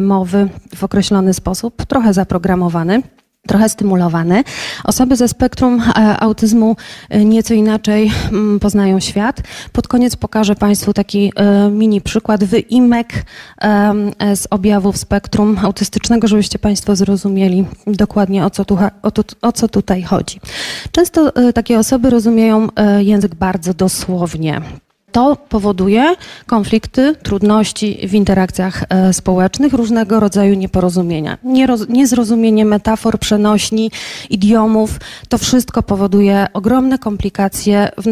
mowy w określony sposób, trochę zaprogramowany, trochę stymulowany. Osoby ze spektrum autyzmu nieco inaczej poznają świat. Pod koniec pokażę Państwu taki mini przykład, wyimek z objawów spektrum autystycznego, żebyście Państwo zrozumieli dokładnie, o co tutaj chodzi. Często takie osoby rozumieją język bardzo dosłownie. To powoduje konflikty, trudności w interakcjach społecznych, różnego rodzaju nieporozumienia. Niezrozumienie metafor, przenośni, idiomów. To wszystko powoduje ogromne komplikacje w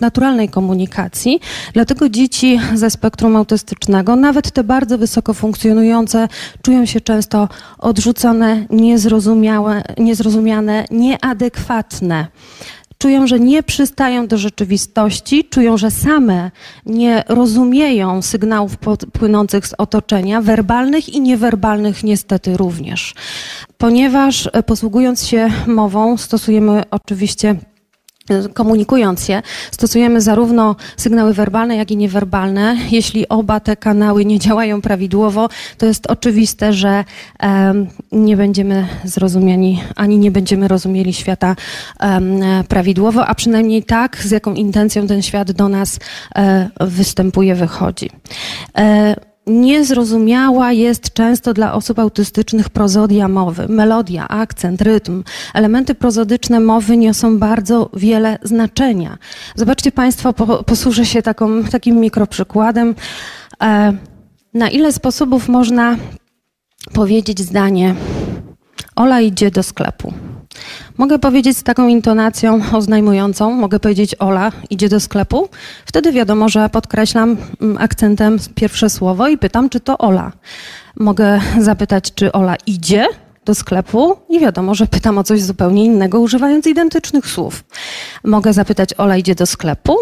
naturalnej komunikacji. Dlatego dzieci ze spektrum autystycznego, nawet te bardzo wysoko funkcjonujące, czują się często odrzucone, niezrozumiane, nieadekwatne. Czują, że nie przystają do rzeczywistości, czują, że same nie rozumieją sygnałów płynących z otoczenia, werbalnych i niewerbalnych niestety również. Ponieważ posługując się mową, stosujemy oczywiście, komunikując się, stosujemy zarówno sygnały werbalne, jak i niewerbalne. Jeśli oba te kanały nie działają prawidłowo, to jest oczywiste, że nie będziemy zrozumiani, ani nie będziemy rozumieli świata prawidłowo, a przynajmniej tak, z jaką intencją ten świat do nas występuje, wychodzi. Niezrozumiała jest często dla osób autystycznych prozodia mowy, melodia, akcent, rytm. Elementy prozodyczne mowy niosą bardzo wiele znaczenia. Zobaczcie Państwo, posłużę się takim mikroprzykładem. Na ile sposobów można powiedzieć zdanie Ola idzie do sklepu? Mogę powiedzieć z taką intonacją oznajmującą, mogę powiedzieć Ola idzie do sklepu. Wtedy wiadomo, że podkreślam akcentem pierwsze słowo i pytam, czy to Ola. Mogę zapytać, czy Ola idzie do sklepu i wiadomo, że pytam o coś zupełnie innego, używając identycznych słów. Mogę zapytać Ola idzie do sklepu,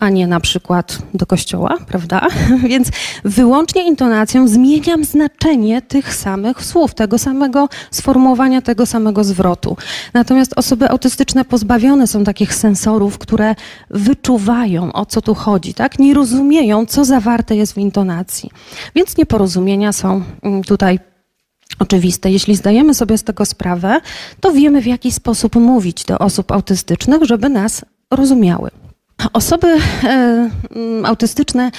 a nie na przykład do kościoła, prawda? Więc wyłącznie intonacją zmieniam znaczenie tych samych słów, tego samego sformułowania, tego samego zwrotu. Natomiast osoby autystyczne pozbawione są takich sensorów, które wyczuwają, o co tu chodzi, tak? Nie rozumieją, co zawarte jest w intonacji. Więc nieporozumienia są tutaj oczywiste. Jeśli zdajemy sobie z tego sprawę, to wiemy, w jaki sposób mówić do osób autystycznych, żeby nas rozumiały. Osoby autystyczne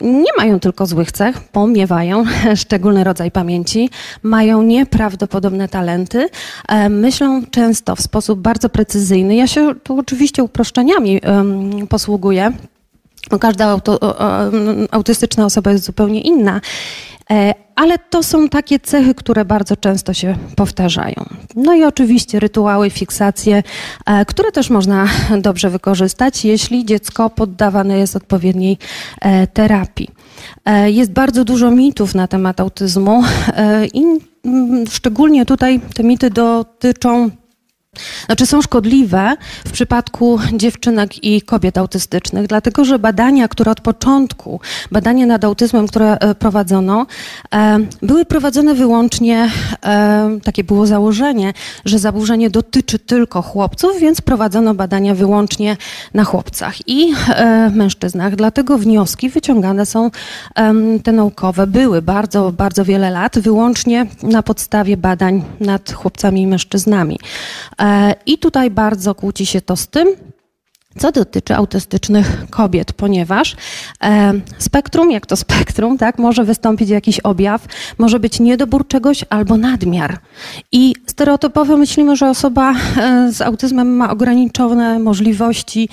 nie mają tylko złych cech, bo miewają szczególny rodzaj pamięci, mają nieprawdopodobne talenty, myślą często w sposób bardzo precyzyjny. Ja się tu oczywiście uproszczeniami posługuję, bo każda autystyczna osoba jest zupełnie inna. Ale to są takie cechy, które bardzo często się powtarzają. No i oczywiście rytuały, fiksacje, które też można dobrze wykorzystać, jeśli dziecko poddawane jest odpowiedniej terapii. Jest bardzo dużo mitów na temat autyzmu i szczególnie tutaj te mity dotyczą, są szkodliwe w przypadku dziewczynek i kobiet autystycznych, dlatego że badania, które od początku, badania nad autyzmem, które prowadzono, były prowadzone wyłącznie, takie było założenie, że zaburzenie dotyczy tylko chłopców, więc prowadzono badania wyłącznie na chłopcach i mężczyznach. Dlatego wnioski wyciągane są, te naukowe, były bardzo, bardzo wiele lat, wyłącznie na podstawie badań nad chłopcami i mężczyznami. I tutaj bardzo kłóci się to z tym, co dotyczy autystycznych kobiet, ponieważ spektrum, jak to spektrum, tak, może wystąpić jakiś objaw, może być niedobór czegoś albo nadmiar. I stereotypowo myślimy, że osoba z autyzmem ma ograniczone możliwości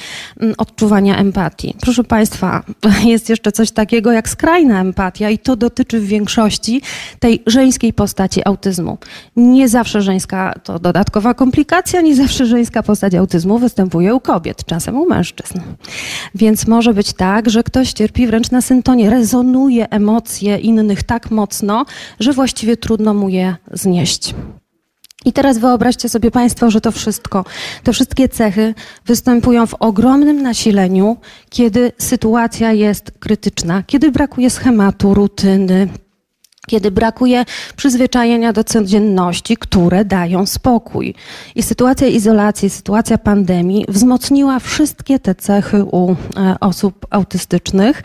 odczuwania empatii. Proszę Państwa, jest jeszcze coś takiego jak skrajna empatia i to dotyczy w większości tej żeńskiej postaci autyzmu. Nie zawsze żeńska, to dodatkowa komplikacja, nie zawsze żeńska postać autyzmu występuje u kobiet, czasem u mężczyzn. Więc może być tak, że ktoś cierpi wręcz na syntonię, rezonuje emocje innych tak mocno, że właściwie trudno mu je znieść. I teraz wyobraźcie sobie Państwo, że to wszystko, te wszystkie cechy występują w ogromnym nasileniu, kiedy sytuacja jest krytyczna, kiedy brakuje schematu, rutyny, kiedy brakuje przyzwyczajenia do codzienności, które dają spokój. I sytuacja izolacji, sytuacja pandemii wzmocniła wszystkie te cechy u osób autystycznych.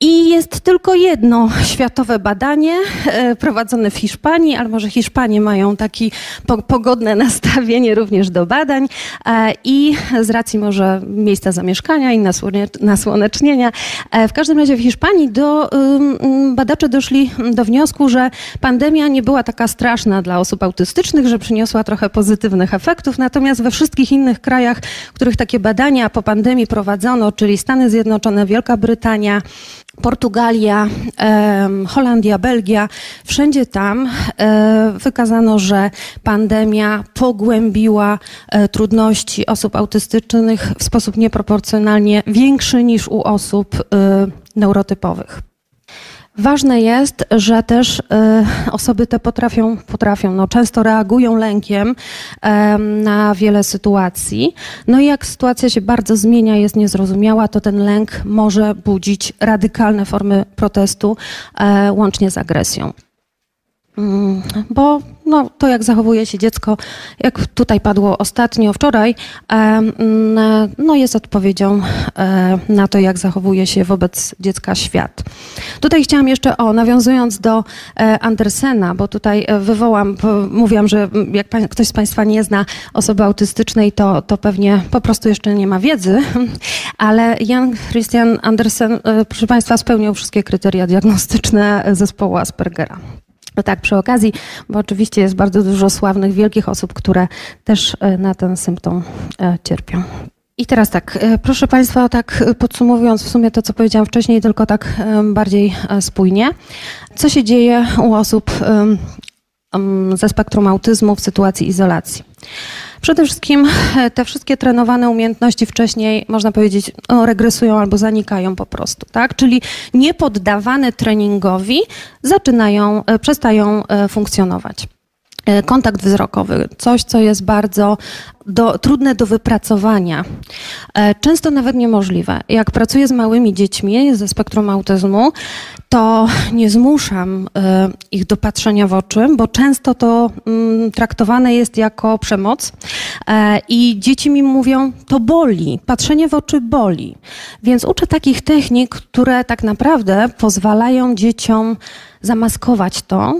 I jest tylko jedno światowe badanie prowadzone w Hiszpanii, ale może Hiszpanie mają takie pogodne nastawienie również do badań i z racji może miejsca zamieszkania i nasłonecznienia. W każdym razie w Hiszpanii badacze doszli do wniosku, że pandemia nie była taka straszna dla osób autystycznych, że przyniosła trochę pozytywnych efektów, natomiast we wszystkich innych krajach, w których takie badania po pandemii prowadzono, czyli Stany Zjednoczone, Wielka Brytania, Portugalia, Holandia, Belgia, wszędzie tam wykazano, że pandemia pogłębiła trudności osób autystycznych w sposób nieproporcjonalnie większy niż u osób neurotypowych. Ważne jest, że też osoby te często reagują lękiem na wiele sytuacji. No i jak sytuacja się bardzo zmienia, jest niezrozumiała, to ten lęk może budzić radykalne formy protestu, łącznie z agresją. bo no, to jak zachowuje się dziecko, jak tutaj padło ostatnio, wczoraj, no jest odpowiedzią na to, jak zachowuje się wobec dziecka świat. Tutaj chciałam jeszcze, nawiązując do Andersena, bo tutaj wywołam, mówiłam, że jak ktoś z Państwa nie zna osoby autystycznej, to pewnie po prostu jeszcze nie ma wiedzy, ale Jan Christian Andersen, proszę Państwa, spełniał wszystkie kryteria diagnostyczne zespołu Aspergera. No tak, przy okazji, bo oczywiście jest bardzo dużo sławnych, wielkich osób, które też na ten symptom cierpią. I teraz tak, proszę Państwa, tak podsumowując w sumie to, co powiedziałam wcześniej, tylko tak bardziej spójnie. Co się dzieje u osób ze spektrum autyzmu w sytuacji izolacji? Przede wszystkim te wszystkie trenowane umiejętności wcześniej, można powiedzieć, regresują albo zanikają po prostu, tak? Czyli niepoddawane treningowi przestają funkcjonować. Kontakt wzrokowy, coś, co jest bardzo trudne do wypracowania, często nawet niemożliwe. Jak pracuję z małymi dziećmi ze spektrum autyzmu, to nie zmuszam ich do patrzenia w oczy, bo często to traktowane jest jako przemoc i dzieci mi mówią, to boli, patrzenie w oczy boli. Więc uczę takich technik, które tak naprawdę pozwalają dzieciom zamaskować to,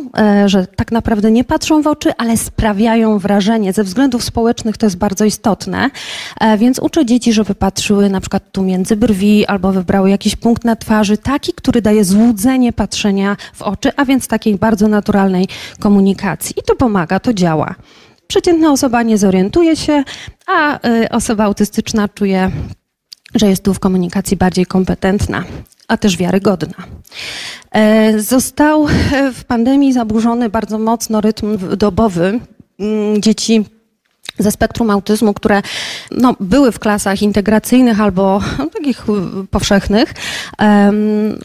że tak naprawdę nie patrzą w oczy, ale sprawiają wrażenie. Ze względów społecznych to jest bardzo istotne, więc uczę dzieci, żeby patrzyły na przykład tu między brwi albo wybrały jakiś punkt na twarzy, taki, który daje złudzenie patrzenia w oczy, a więc takiej bardzo naturalnej komunikacji. I to pomaga, to działa. Przeciętna osoba nie zorientuje się, a osoba autystyczna czuje, że jest tu w komunikacji bardziej kompetentna, a też wiarygodna. Został w pandemii zaburzony bardzo mocno rytm dobowy dzieci ze spektrum autyzmu, które no, były w klasach integracyjnych albo takich powszechnych,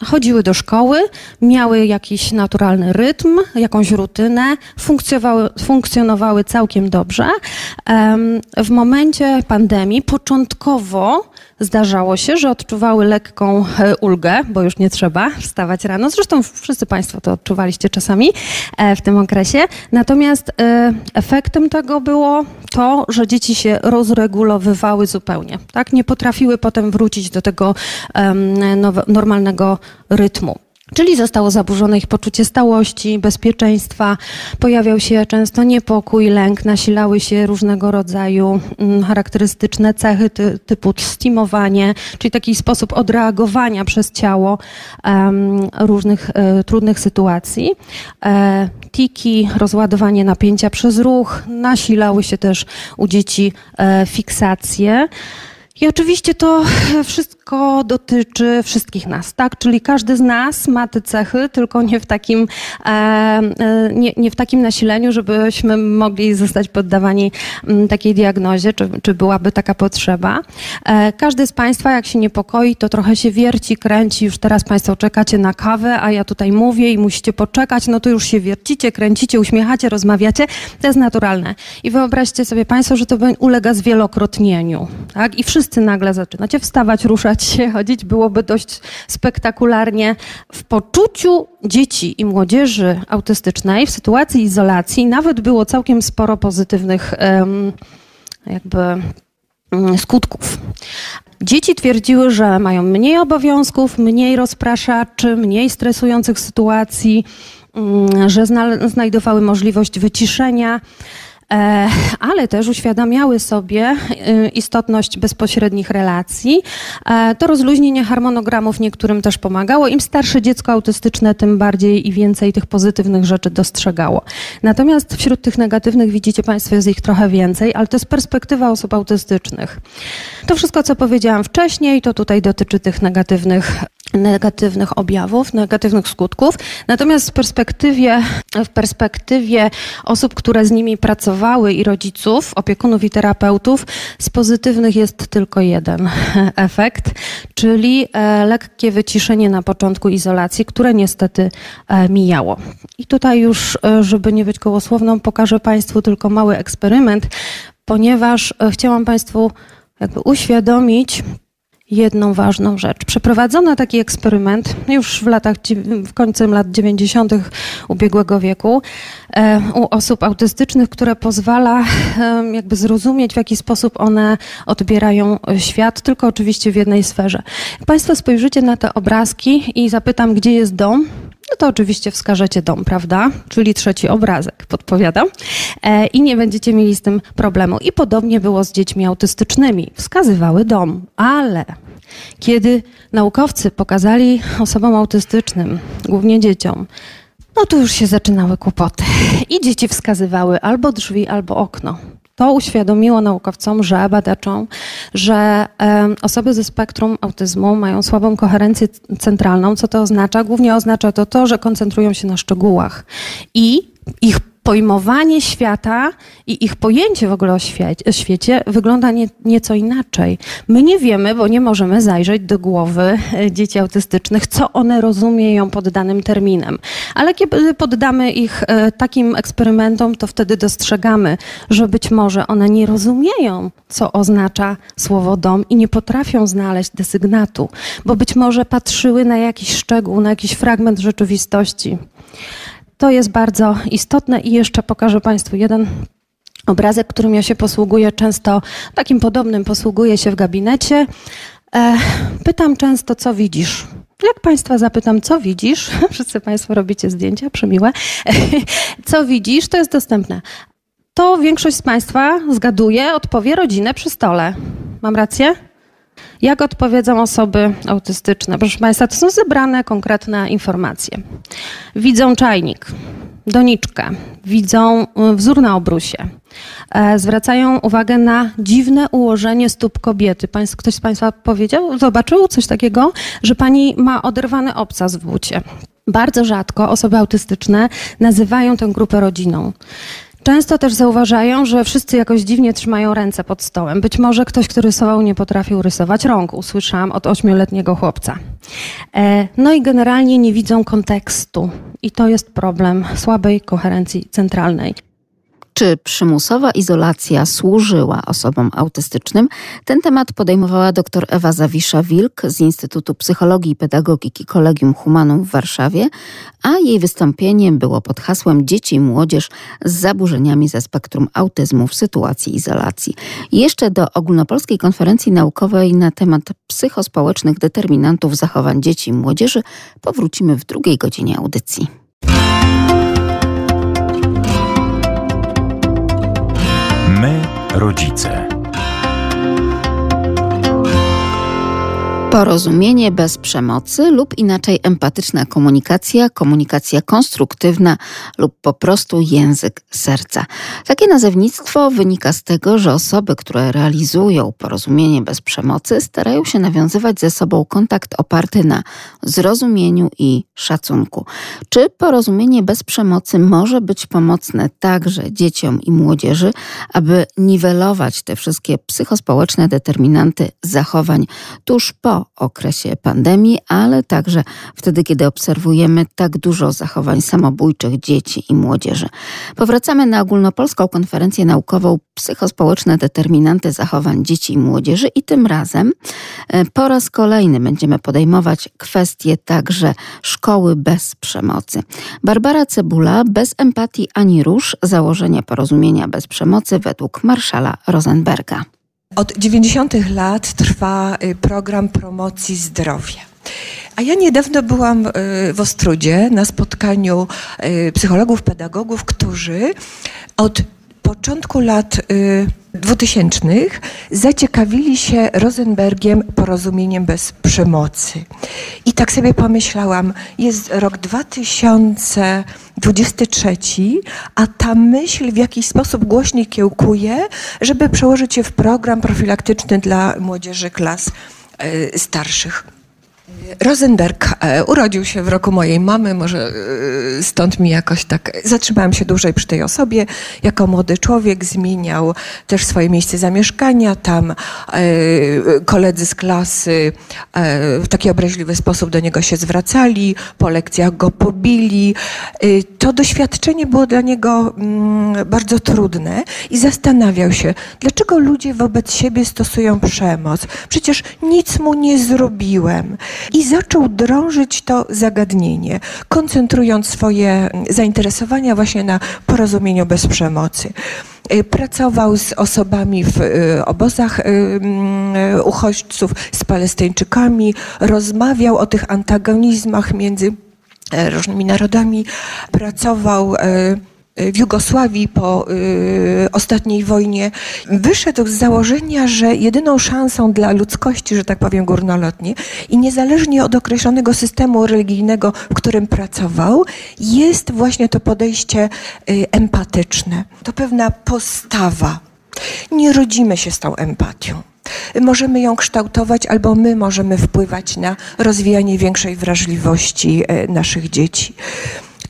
chodziły do szkoły, miały jakiś naturalny rytm, jakąś rutynę, funkcjonowały całkiem dobrze. W momencie pandemii początkowo zdarzało się, że odczuwały lekką ulgę, bo już nie trzeba wstawać rano. Zresztą wszyscy Państwo to odczuwaliście czasami w tym okresie. Natomiast efektem tego było to, że dzieci się rozregulowywały zupełnie. Tak? Nie potrafiły potem wrócić do tego normalnego rytmu. Czyli zostało zaburzone ich poczucie stałości, bezpieczeństwa, pojawiał się często niepokój, lęk, nasilały się różnego rodzaju charakterystyczne cechy typu stimowanie, czyli taki sposób odreagowania przez ciało różnych trudnych sytuacji. Tiki, rozładowanie napięcia przez ruch, nasilały się też u dzieci fiksacje. I oczywiście to wszystko dotyczy wszystkich nas, tak? Czyli każdy z nas ma te cechy, tylko nie w takim nasileniu, żebyśmy mogli zostać poddawani takiej diagnozie, czy byłaby taka potrzeba. Każdy z Państwa, jak się niepokoi, to trochę się wierci, kręci. Już teraz Państwo czekacie na kawę, a ja tutaj mówię i musicie poczekać. No to już się wiercicie, kręcicie, uśmiechacie, rozmawiacie. To jest naturalne. I wyobraźcie sobie Państwo, że to ulega zwielokrotnieniu, tak? I wszyscy nagle zaczynacie wstawać, ruszać się, chodzić. Byłoby dość spektakularnie. W poczuciu dzieci i młodzieży autystycznej w sytuacji izolacji nawet było całkiem sporo pozytywnych skutków. Dzieci twierdziły, że mają mniej obowiązków, mniej rozpraszaczy, mniej stresujących sytuacji, że znajdowały możliwość wyciszenia, ale też uświadamiały sobie istotność bezpośrednich relacji. To rozluźnienie harmonogramów niektórym też pomagało. Im starsze dziecko autystyczne, tym bardziej i więcej tych pozytywnych rzeczy dostrzegało. Natomiast wśród tych negatywnych, widzicie Państwo, jest ich trochę więcej, ale to jest perspektywa osób autystycznych. To wszystko, co powiedziałam wcześniej, to tutaj dotyczy tych negatywnych objawów, negatywnych skutków. Natomiast w perspektywie osób, które z nimi pracowały i rodziców, opiekunów i terapeutów, z pozytywnych jest tylko jeden efekt, czyli lekkie wyciszenie na początku izolacji, które niestety mijało. I tutaj już, żeby nie być kołosłowną, pokażę Państwu tylko mały eksperyment, ponieważ chciałam Państwu uświadomić, jedną ważną rzecz. Przeprowadzono taki eksperyment już w końcu lat 90. ubiegłego wieku u osób autystycznych, które pozwala jakby zrozumieć, w jaki sposób one odbierają świat, tylko oczywiście w jednej sferze. Jak Państwo spojrzycie na te obrazki i zapytam, gdzie jest dom, no to oczywiście wskażecie dom, prawda? Czyli trzeci obrazek, podpowiadam. I nie będziecie mieli z tym problemu. I podobnie było z dziećmi autystycznymi. Wskazywały dom, ale kiedy naukowcy pokazali osobom autystycznym, głównie dzieciom, no to już się zaczynały kłopoty. I dzieci wskazywały albo drzwi, albo okno. To uświadomiło naukowcom, że badaczom, że osoby ze spektrum autyzmu mają słabą koherencję centralną. Co to oznacza? Głównie oznacza to, że koncentrują się na szczegółach i ich pojmowanie świata i ich pojęcie w ogóle o świecie wygląda nieco inaczej. My nie wiemy, bo nie możemy zajrzeć do głowy dzieci autystycznych, co one rozumieją pod danym terminem. Ale kiedy poddamy ich takim eksperymentom, to wtedy dostrzegamy, że być może one nie rozumieją, co oznacza słowo dom i nie potrafią znaleźć desygnatu, bo być może patrzyły na jakiś szczegół, na jakiś fragment rzeczywistości. To jest bardzo istotne i jeszcze pokażę Państwu jeden obrazek, którym ja się posługuję często, takim podobnym posługuję się w gabinecie. Pytam często, co widzisz? Jak Państwa zapytam, co widzisz? Wszyscy Państwo robicie zdjęcia, przemiłe. Co widzisz? To jest dostępne. To większość z Państwa zgaduje, odpowie rodzinę przy stole. Mam rację? Jak odpowiedzą osoby autystyczne? Proszę Państwa, to są zebrane konkretne informacje. Widzą czajnik, doniczkę, widzą wzór na obrusie. Zwracają uwagę na dziwne ułożenie stóp kobiety. Ktoś z Państwa powiedział, zobaczył coś takiego, że pani ma oderwany obcas w bucie. Bardzo rzadko osoby autystyczne nazywają tę grupę rodziną. Często też zauważają, że wszyscy jakoś dziwnie trzymają ręce pod stołem. Być może ktoś, kto rysował, nie potrafił rysować rąk. Usłyszałam od 8-letniego chłopca. No i generalnie nie widzą kontekstu. I to jest problem słabej koherencji centralnej. Czy przymusowa izolacja służyła osobom autystycznym? Ten temat podejmowała dr Ewa Zawisza-Wilk z Instytutu Psychologii i Pedagogiki Collegium Humanum w Warszawie, a jej wystąpienie było pod hasłem Dzieci i młodzież z zaburzeniami ze spektrum autyzmu w sytuacji izolacji. Jeszcze do Ogólnopolskiej Konferencji Naukowej na temat psychospołecznych determinantów zachowań dzieci i młodzieży powrócimy w drugiej godzinie audycji. My, rodzice. Porozumienie bez przemocy lub inaczej empatyczna komunikacja, komunikacja konstruktywna lub po prostu język serca. Takie nazewnictwo wynika z tego, że osoby, które realizują porozumienie bez przemocy, starają się nawiązywać ze sobą kontakt oparty na zrozumieniu i szacunku. Czy porozumienie bez przemocy może być pomocne także dzieciom i młodzieży, aby niwelować te wszystkie psychospołeczne determinanty zachowań tuż po okresie pandemii, ale także wtedy, kiedy obserwujemy tak dużo zachowań samobójczych dzieci i młodzieży. Powracamy na Ogólnopolską Konferencję Naukową Psychospołeczne Determinanty Zachowań Dzieci i Młodzieży i tym razem po raz kolejny będziemy podejmować kwestie także szkoły bez przemocy. Barbara Cebula, bez empatii ani róż, założenie porozumienia bez przemocy według Marshalla Rosenberga. Od 90. lat trwa program promocji zdrowia. A ja niedawno byłam w Ostródzie na spotkaniu psychologów, pedagogów, którzy od początku lat 2000 zaciekawili się Rosenbergiem porozumieniem bez przemocy. I tak sobie pomyślałam, jest rok 2023, a ta myśl w jakiś sposób głośniej kiełkuje, żeby przełożyć się w program profilaktyczny dla młodzieży klas starszych. Rosenberg urodził się w roku mojej mamy, może stąd mi jakoś tak... Zatrzymałam się dłużej przy tej osobie. Jako młody człowiek zmieniał też swoje miejsce zamieszkania. Tam koledzy z klasy w taki obraźliwy sposób do niego się zwracali, po lekcjach go pobili. To doświadczenie było dla niego bardzo trudne i zastanawiał się, dlaczego ludzie wobec siebie stosują przemoc. Przecież nic mu nie zrobiłem. I zaczął drążyć to zagadnienie, koncentrując swoje zainteresowania właśnie na porozumieniu bez przemocy. Pracował z osobami w obozach uchodźców, z Palestyńczykami, rozmawiał o tych antagonizmach między różnymi narodami, pracował w Jugosławii po ostatniej wojnie. Wyszedł z założenia, że jedyną szansą dla ludzkości, że tak powiem górnolotnie, i niezależnie od określonego systemu religijnego, w którym pracował, jest właśnie to podejście empatyczne. To pewna postawa. Nie rodzimy się z tą empatią. Możemy ją kształtować, albo my możemy wpływać na rozwijanie większej wrażliwości naszych dzieci.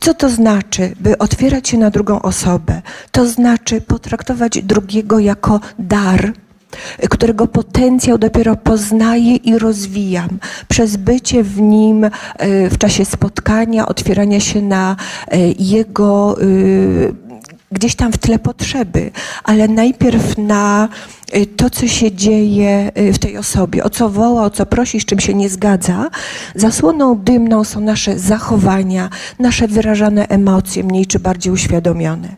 Co to znaczy, by otwierać się na drugą osobę? To znaczy potraktować drugiego jako dar, którego potencjał dopiero poznaję i rozwijam. Przez bycie w nim w czasie spotkania, otwierania się na jego gdzieś tam w tle potrzeby, ale najpierw na to, co się dzieje w tej osobie, o co woła, o co prosi, z czym się nie zgadza. Zasłoną dymną są nasze zachowania, nasze wyrażane emocje, mniej czy bardziej uświadomione.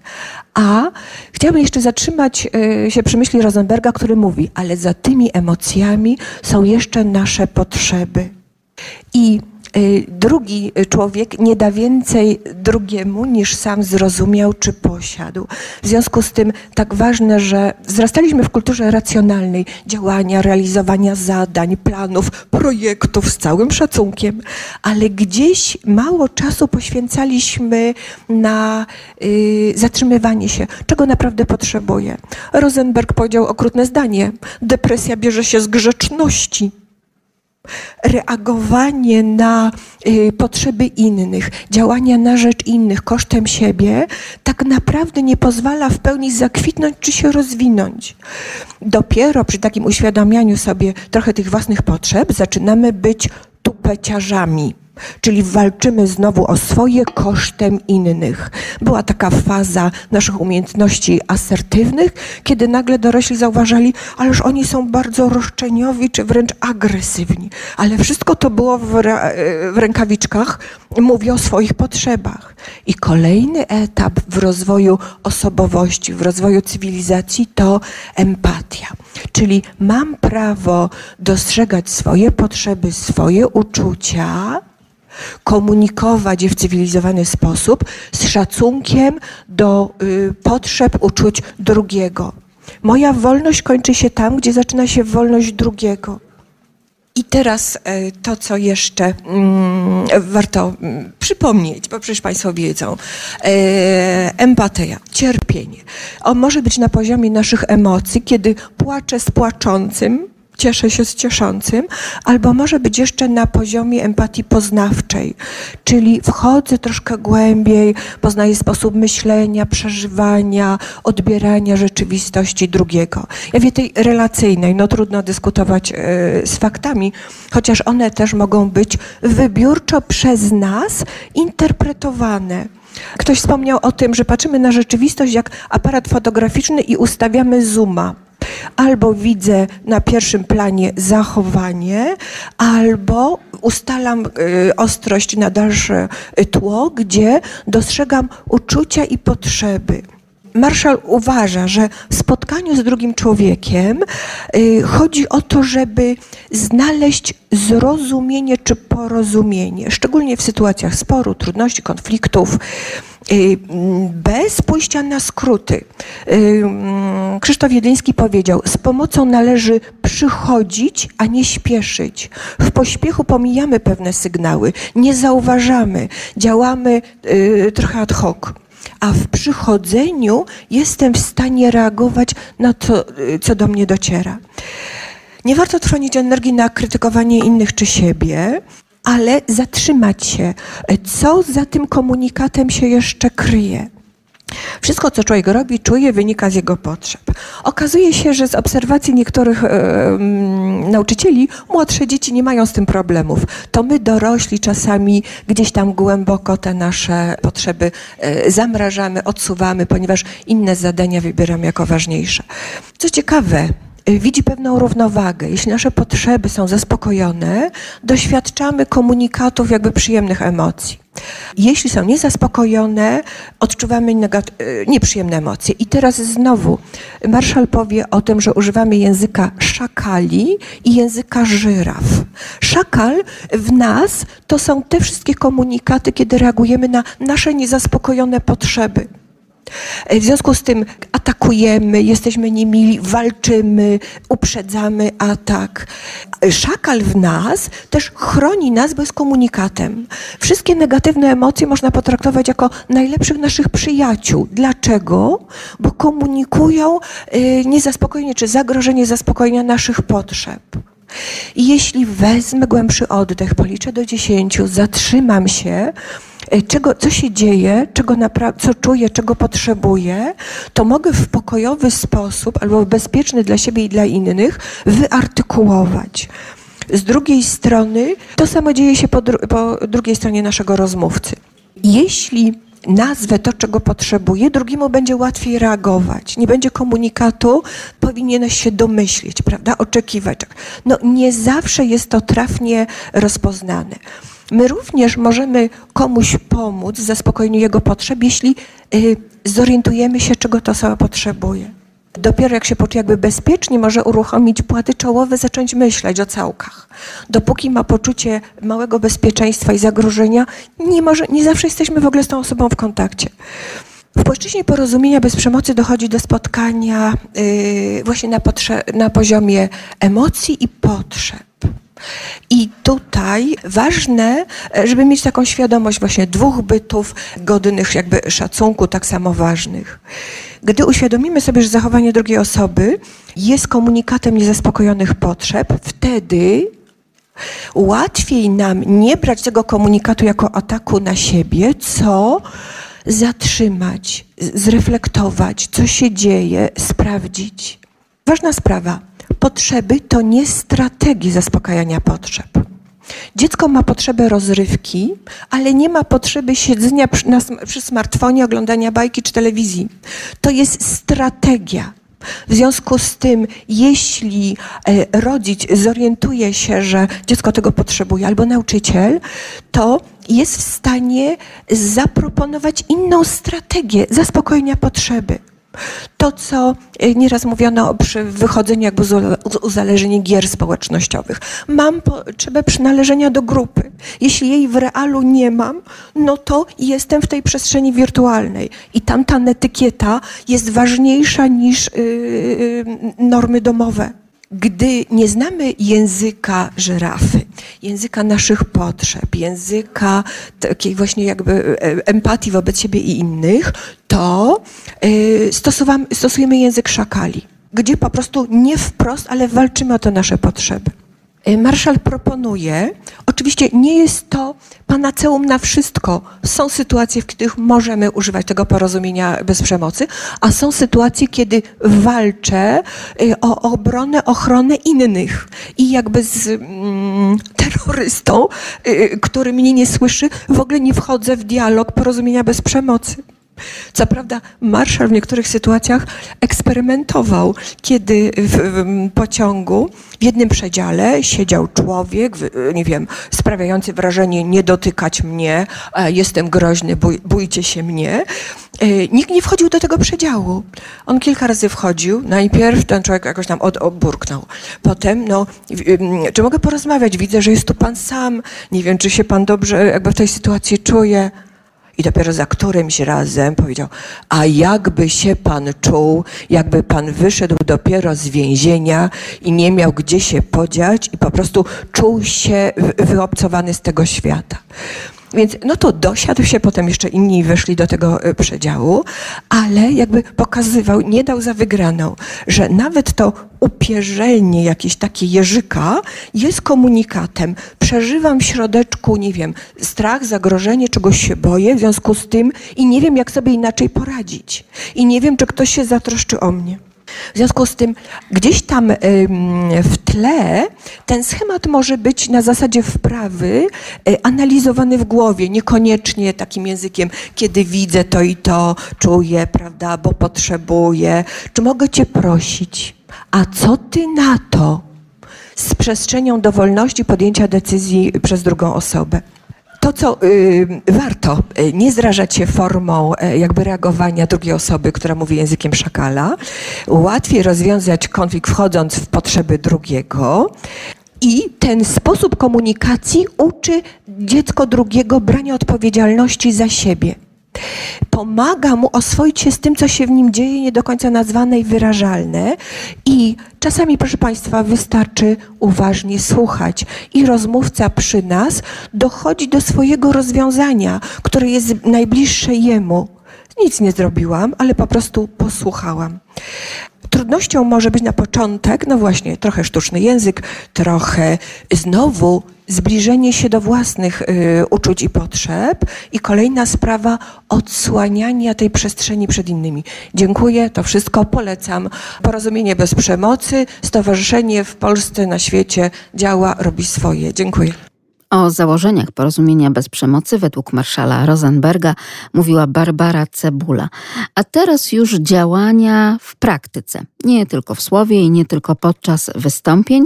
A chciałabym jeszcze zatrzymać się przy myśli Rosenberga, który mówi, ale za tymi emocjami są jeszcze nasze potrzeby. I drugi człowiek nie da więcej drugiemu, niż sam zrozumiał czy posiadł. W związku z tym tak ważne, że wzrastaliśmy w kulturze racjonalnej działania, realizowania zadań, planów, projektów z całym szacunkiem, ale gdzieś mało czasu poświęcaliśmy na zatrzymywanie się, czego naprawdę potrzebuje. Rosenberg powiedział okrutne zdanie: depresja bierze się z grzeczności. Reagowanie na potrzeby innych, działania na rzecz innych kosztem siebie tak naprawdę nie pozwala w pełni zakwitnąć czy się rozwinąć. Dopiero przy takim uświadamianiu sobie trochę tych własnych potrzeb zaczynamy być tupeciarzami. Czyli walczymy znowu o swoje kosztem innych. Była taka faza naszych umiejętności asertywnych, kiedy nagle dorośli zauważali, ależ oni są bardzo roszczeniowi czy wręcz agresywni. Ale wszystko to było w rękawiczkach, mówię o swoich potrzebach. I kolejny etap w rozwoju osobowości, w rozwoju cywilizacji to empatia. Czyli mam prawo dostrzegać swoje potrzeby, swoje uczucia, komunikować je w cywilizowany sposób z szacunkiem do potrzeb, uczuć drugiego. Moja wolność kończy się tam, gdzie zaczyna się wolność drugiego. I teraz to, co jeszcze warto przypomnieć, bo przecież Państwo wiedzą. Empatia, cierpienie. On może być na poziomie naszych emocji, kiedy płaczę z płaczącym, cieszę się z cieszącym, albo może być jeszcze na poziomie empatii poznawczej, czyli wchodzę troszkę głębiej, poznaję sposób myślenia, przeżywania, odbierania rzeczywistości drugiego. Ja wie tej relacyjnej, no trudno dyskutować z faktami, chociaż one też mogą być wybiórczo przez nas interpretowane. Ktoś wspomniał o tym, że patrzymy na rzeczywistość jak aparat fotograficzny i ustawiamy zooma. Albo widzę na pierwszym planie zachowanie, albo ustalam ostrość na dalsze tło, gdzie dostrzegam uczucia i potrzeby. Marshall uważa, że w spotkaniu z drugim człowiekiem chodzi o to, żeby znaleźć zrozumienie czy porozumienie, szczególnie w sytuacjach sporu, trudności, konfliktów, bez pójścia na skróty. Krzysztof Jedliński powiedział, z pomocą należy przychodzić, a nie śpieszyć. W pośpiechu pomijamy pewne sygnały, nie zauważamy, działamy trochę ad hoc. A w przychodzeniu jestem w stanie reagować na to, co do mnie dociera. Nie warto trwonić energii na krytykowanie innych czy siebie, ale zatrzymać się. Co za tym komunikatem się jeszcze kryje? Wszystko, co człowiek robi, czuje, wynika z jego potrzeb. Okazuje się, że z obserwacji niektórych nauczycieli młodsze dzieci nie mają z tym problemów. To my dorośli czasami gdzieś tam głęboko te nasze potrzeby zamrażamy, odsuwamy, ponieważ inne zadania wybieramy jako ważniejsze. Co ciekawe, widzi pewną równowagę. Jeśli nasze potrzeby są zaspokojone, doświadczamy komunikatów jakby przyjemnych emocji. Jeśli są niezaspokojone, odczuwamy nieprzyjemne emocje. I teraz znowu Marshall powie o tym, że używamy języka szakali i języka żyraf. Szakal w nas to są te wszystkie komunikaty, kiedy reagujemy na nasze niezaspokojone potrzeby. W związku z tym atakujemy, jesteśmy niemili, walczymy, uprzedzamy atak. Szakal w nas też chroni nas, bo jest komunikatem. Wszystkie negatywne emocje można potraktować jako najlepszych naszych przyjaciół. Dlaczego? Bo komunikują niezaspokojenie czy zagrożenie zaspokojenia naszych potrzeb. I jeśli wezmę głębszy oddech, policzę do 10, zatrzymam się, co się dzieje, co czuję, czego potrzebuję, to mogę w pokojowy sposób albo w bezpieczny dla siebie i dla innych wyartykułować. Z drugiej strony, to samo dzieje się po drugiej stronie naszego rozmówcy. Jeśli nazwę to, czego potrzebuję, drugiemu będzie łatwiej reagować. Nie będzie komunikatu, powinieneś się domyślić, prawda, oczekiwać. No nie zawsze jest to trafnie rozpoznane. My również możemy komuś pomóc w zaspokojeniu jego potrzeb, jeśli zorientujemy się, czego ta osoba potrzebuje. Dopiero jak się poczuje jakby bezpiecznie, może uruchomić płaty czołowe, zacząć myśleć o całkach. Dopóki ma poczucie małego bezpieczeństwa i zagrożenia, nie zawsze jesteśmy w ogóle z tą osobą w kontakcie. W płaszczyźnie porozumienia bez przemocy dochodzi do spotkania właśnie na poziomie emocji i potrzeb. I tutaj ważne, żeby mieć taką świadomość właśnie dwóch bytów godnych jakby szacunku, tak samo ważnych. Gdy uświadomimy sobie, że zachowanie drugiej osoby jest komunikatem niezaspokojonych potrzeb, wtedy łatwiej nam nie brać tego komunikatu jako ataku na siebie, co zatrzymać, zreflektować, co się dzieje, sprawdzić. Ważna sprawa. Potrzeby to nie strategie zaspokajania potrzeb. Dziecko ma potrzebę rozrywki, ale nie ma potrzeby siedzenia przy smartfonie, oglądania bajki czy telewizji. To jest strategia. W związku z tym, jeśli rodzic zorientuje się, że dziecko tego potrzebuje, albo nauczyciel, to jest w stanie zaproponować inną strategię zaspokojenia potrzeby. To, co nieraz mówiono przy wychodzeniu jakby z uzależnień gier społecznościowych. Mam potrzebę przynależenia do grupy. Jeśli jej w realu nie mam, no to jestem w tej przestrzeni wirtualnej. I tamta etykieta jest ważniejsza niż normy domowe. Gdy nie znamy języka żyrafy, języka naszych potrzeb, języka takiej właśnie jakby empatii wobec siebie i innych, to stosujemy język szakali, gdzie po prostu nie wprost, ale walczymy o te nasze potrzeby. Marshall proponuje, oczywiście nie jest to panaceum na wszystko. Są sytuacje, w których możemy używać tego porozumienia bez przemocy, a są sytuacje, kiedy walczę o obronę, ochronę innych i jakby z terrorystą, który mnie nie słyszy, w ogóle nie wchodzę w dialog porozumienia bez przemocy. Co prawda Marshall w niektórych sytuacjach eksperymentował, kiedy w pociągu w jednym przedziale siedział człowiek, nie wiem, sprawiający wrażenie nie dotykać mnie, jestem groźny, bójcie się mnie. Nikt nie wchodził do tego przedziału. On kilka razy wchodził, najpierw ten człowiek jakoś tam burknął. Potem, no, czy mogę porozmawiać? Widzę, że jest tu pan sam, nie wiem, czy się pan dobrze jakby w tej sytuacji czuje. I dopiero za którymś razem powiedział, a jakby się pan czuł, jakby pan wyszedł dopiero z więzienia i nie miał gdzie się podziać i po prostu czuł się wyobcowany z tego świata. Więc no to dosiadł się, potem jeszcze inni weszli do tego przedziału, ale jakby pokazywał, nie dał za wygraną, że nawet to upierzenie jakieś takie jeżyka jest komunikatem. Przeżywam w środeczku, nie wiem, strach, zagrożenie, czegoś się boję w związku z tym i nie wiem, jak sobie inaczej poradzić. I nie wiem, czy ktoś się zatroszczy o mnie. W związku z tym gdzieś tam w tle ten schemat może być na zasadzie wprawy analizowany w głowie, niekoniecznie takim językiem, kiedy widzę to i to, czuję, prawda, bo potrzebuję, czy mogę cię prosić, a co ty na to, z przestrzenią do wolności podjęcia decyzji przez drugą osobę. To, co warto nie zrażać się formą jakby reagowania drugiej osoby, która mówi językiem szakala. Łatwiej rozwiązać konflikt wchodząc w potrzeby drugiego. I ten sposób komunikacji uczy dziecko drugiego brania odpowiedzialności za siebie. Pomaga mu oswoić się z tym, co się w nim dzieje, nie do końca nazwane i wyrażalne. I czasami, proszę Państwa, wystarczy uważnie słuchać. I rozmówca przy nas dochodzi do swojego rozwiązania, które jest najbliższe jemu. Nic nie zrobiłam, ale po prostu posłuchałam. Trudnością może być na początek, no właśnie, trochę sztuczny język, trochę znowu zbliżenie się do własnych uczuć i potrzeb. I kolejna sprawa odsłaniania tej przestrzeni przed innymi. Dziękuję, to wszystko polecam. Porozumienie bez przemocy, stowarzyszenie w Polsce, na świecie działa, robi swoje. Dziękuję. O założeniach porozumienia bez przemocy według Marshalla Rosenberga mówiła Barbara Cebula. A teraz już działania w praktyce, nie tylko w słowie i nie tylko podczas wystąpień,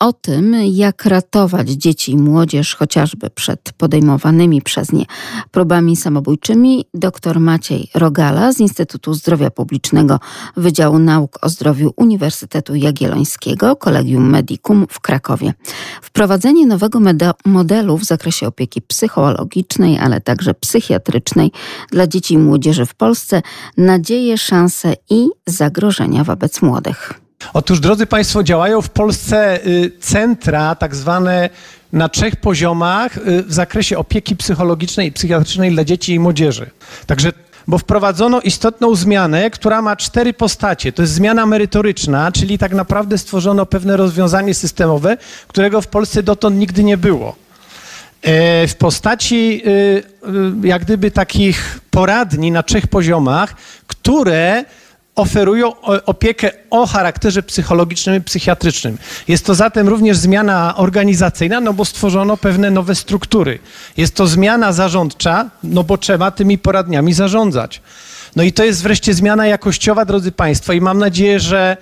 o tym, jak ratować dzieci i młodzież chociażby przed podejmowanymi przez nie próbami samobójczymi, dr Maciej Rogala z Instytutu Zdrowia Publicznego Wydziału Nauk o Zdrowiu Uniwersytetu Jagiellońskiego, Collegium Medicum w Krakowie. Wprowadzenie nowego modelu w zakresie opieki psychologicznej, ale także psychiatrycznej dla dzieci i młodzieży w Polsce, nadzieje, szanse i zagrożenia wobec młodych. Otóż, drodzy Państwo, działają w Polsce centra tak zwane na 3 poziomach w zakresie opieki psychologicznej i psychiatrycznej dla dzieci i młodzieży. Także bo wprowadzono istotną zmianę, która ma 4 postacie. To jest zmiana merytoryczna, czyli tak naprawdę stworzono pewne rozwiązanie systemowe, którego w Polsce dotąd nigdy nie było. W postaci jak gdyby takich poradni na 3 poziomach, które oferują opiekę o charakterze psychologicznym i psychiatrycznym. Jest to zatem również zmiana organizacyjna, no bo stworzono pewne nowe struktury. Jest to zmiana zarządcza, no bo trzeba tymi poradniami zarządzać. No i to jest wreszcie zmiana jakościowa, drodzy Państwo, i mam nadzieję, że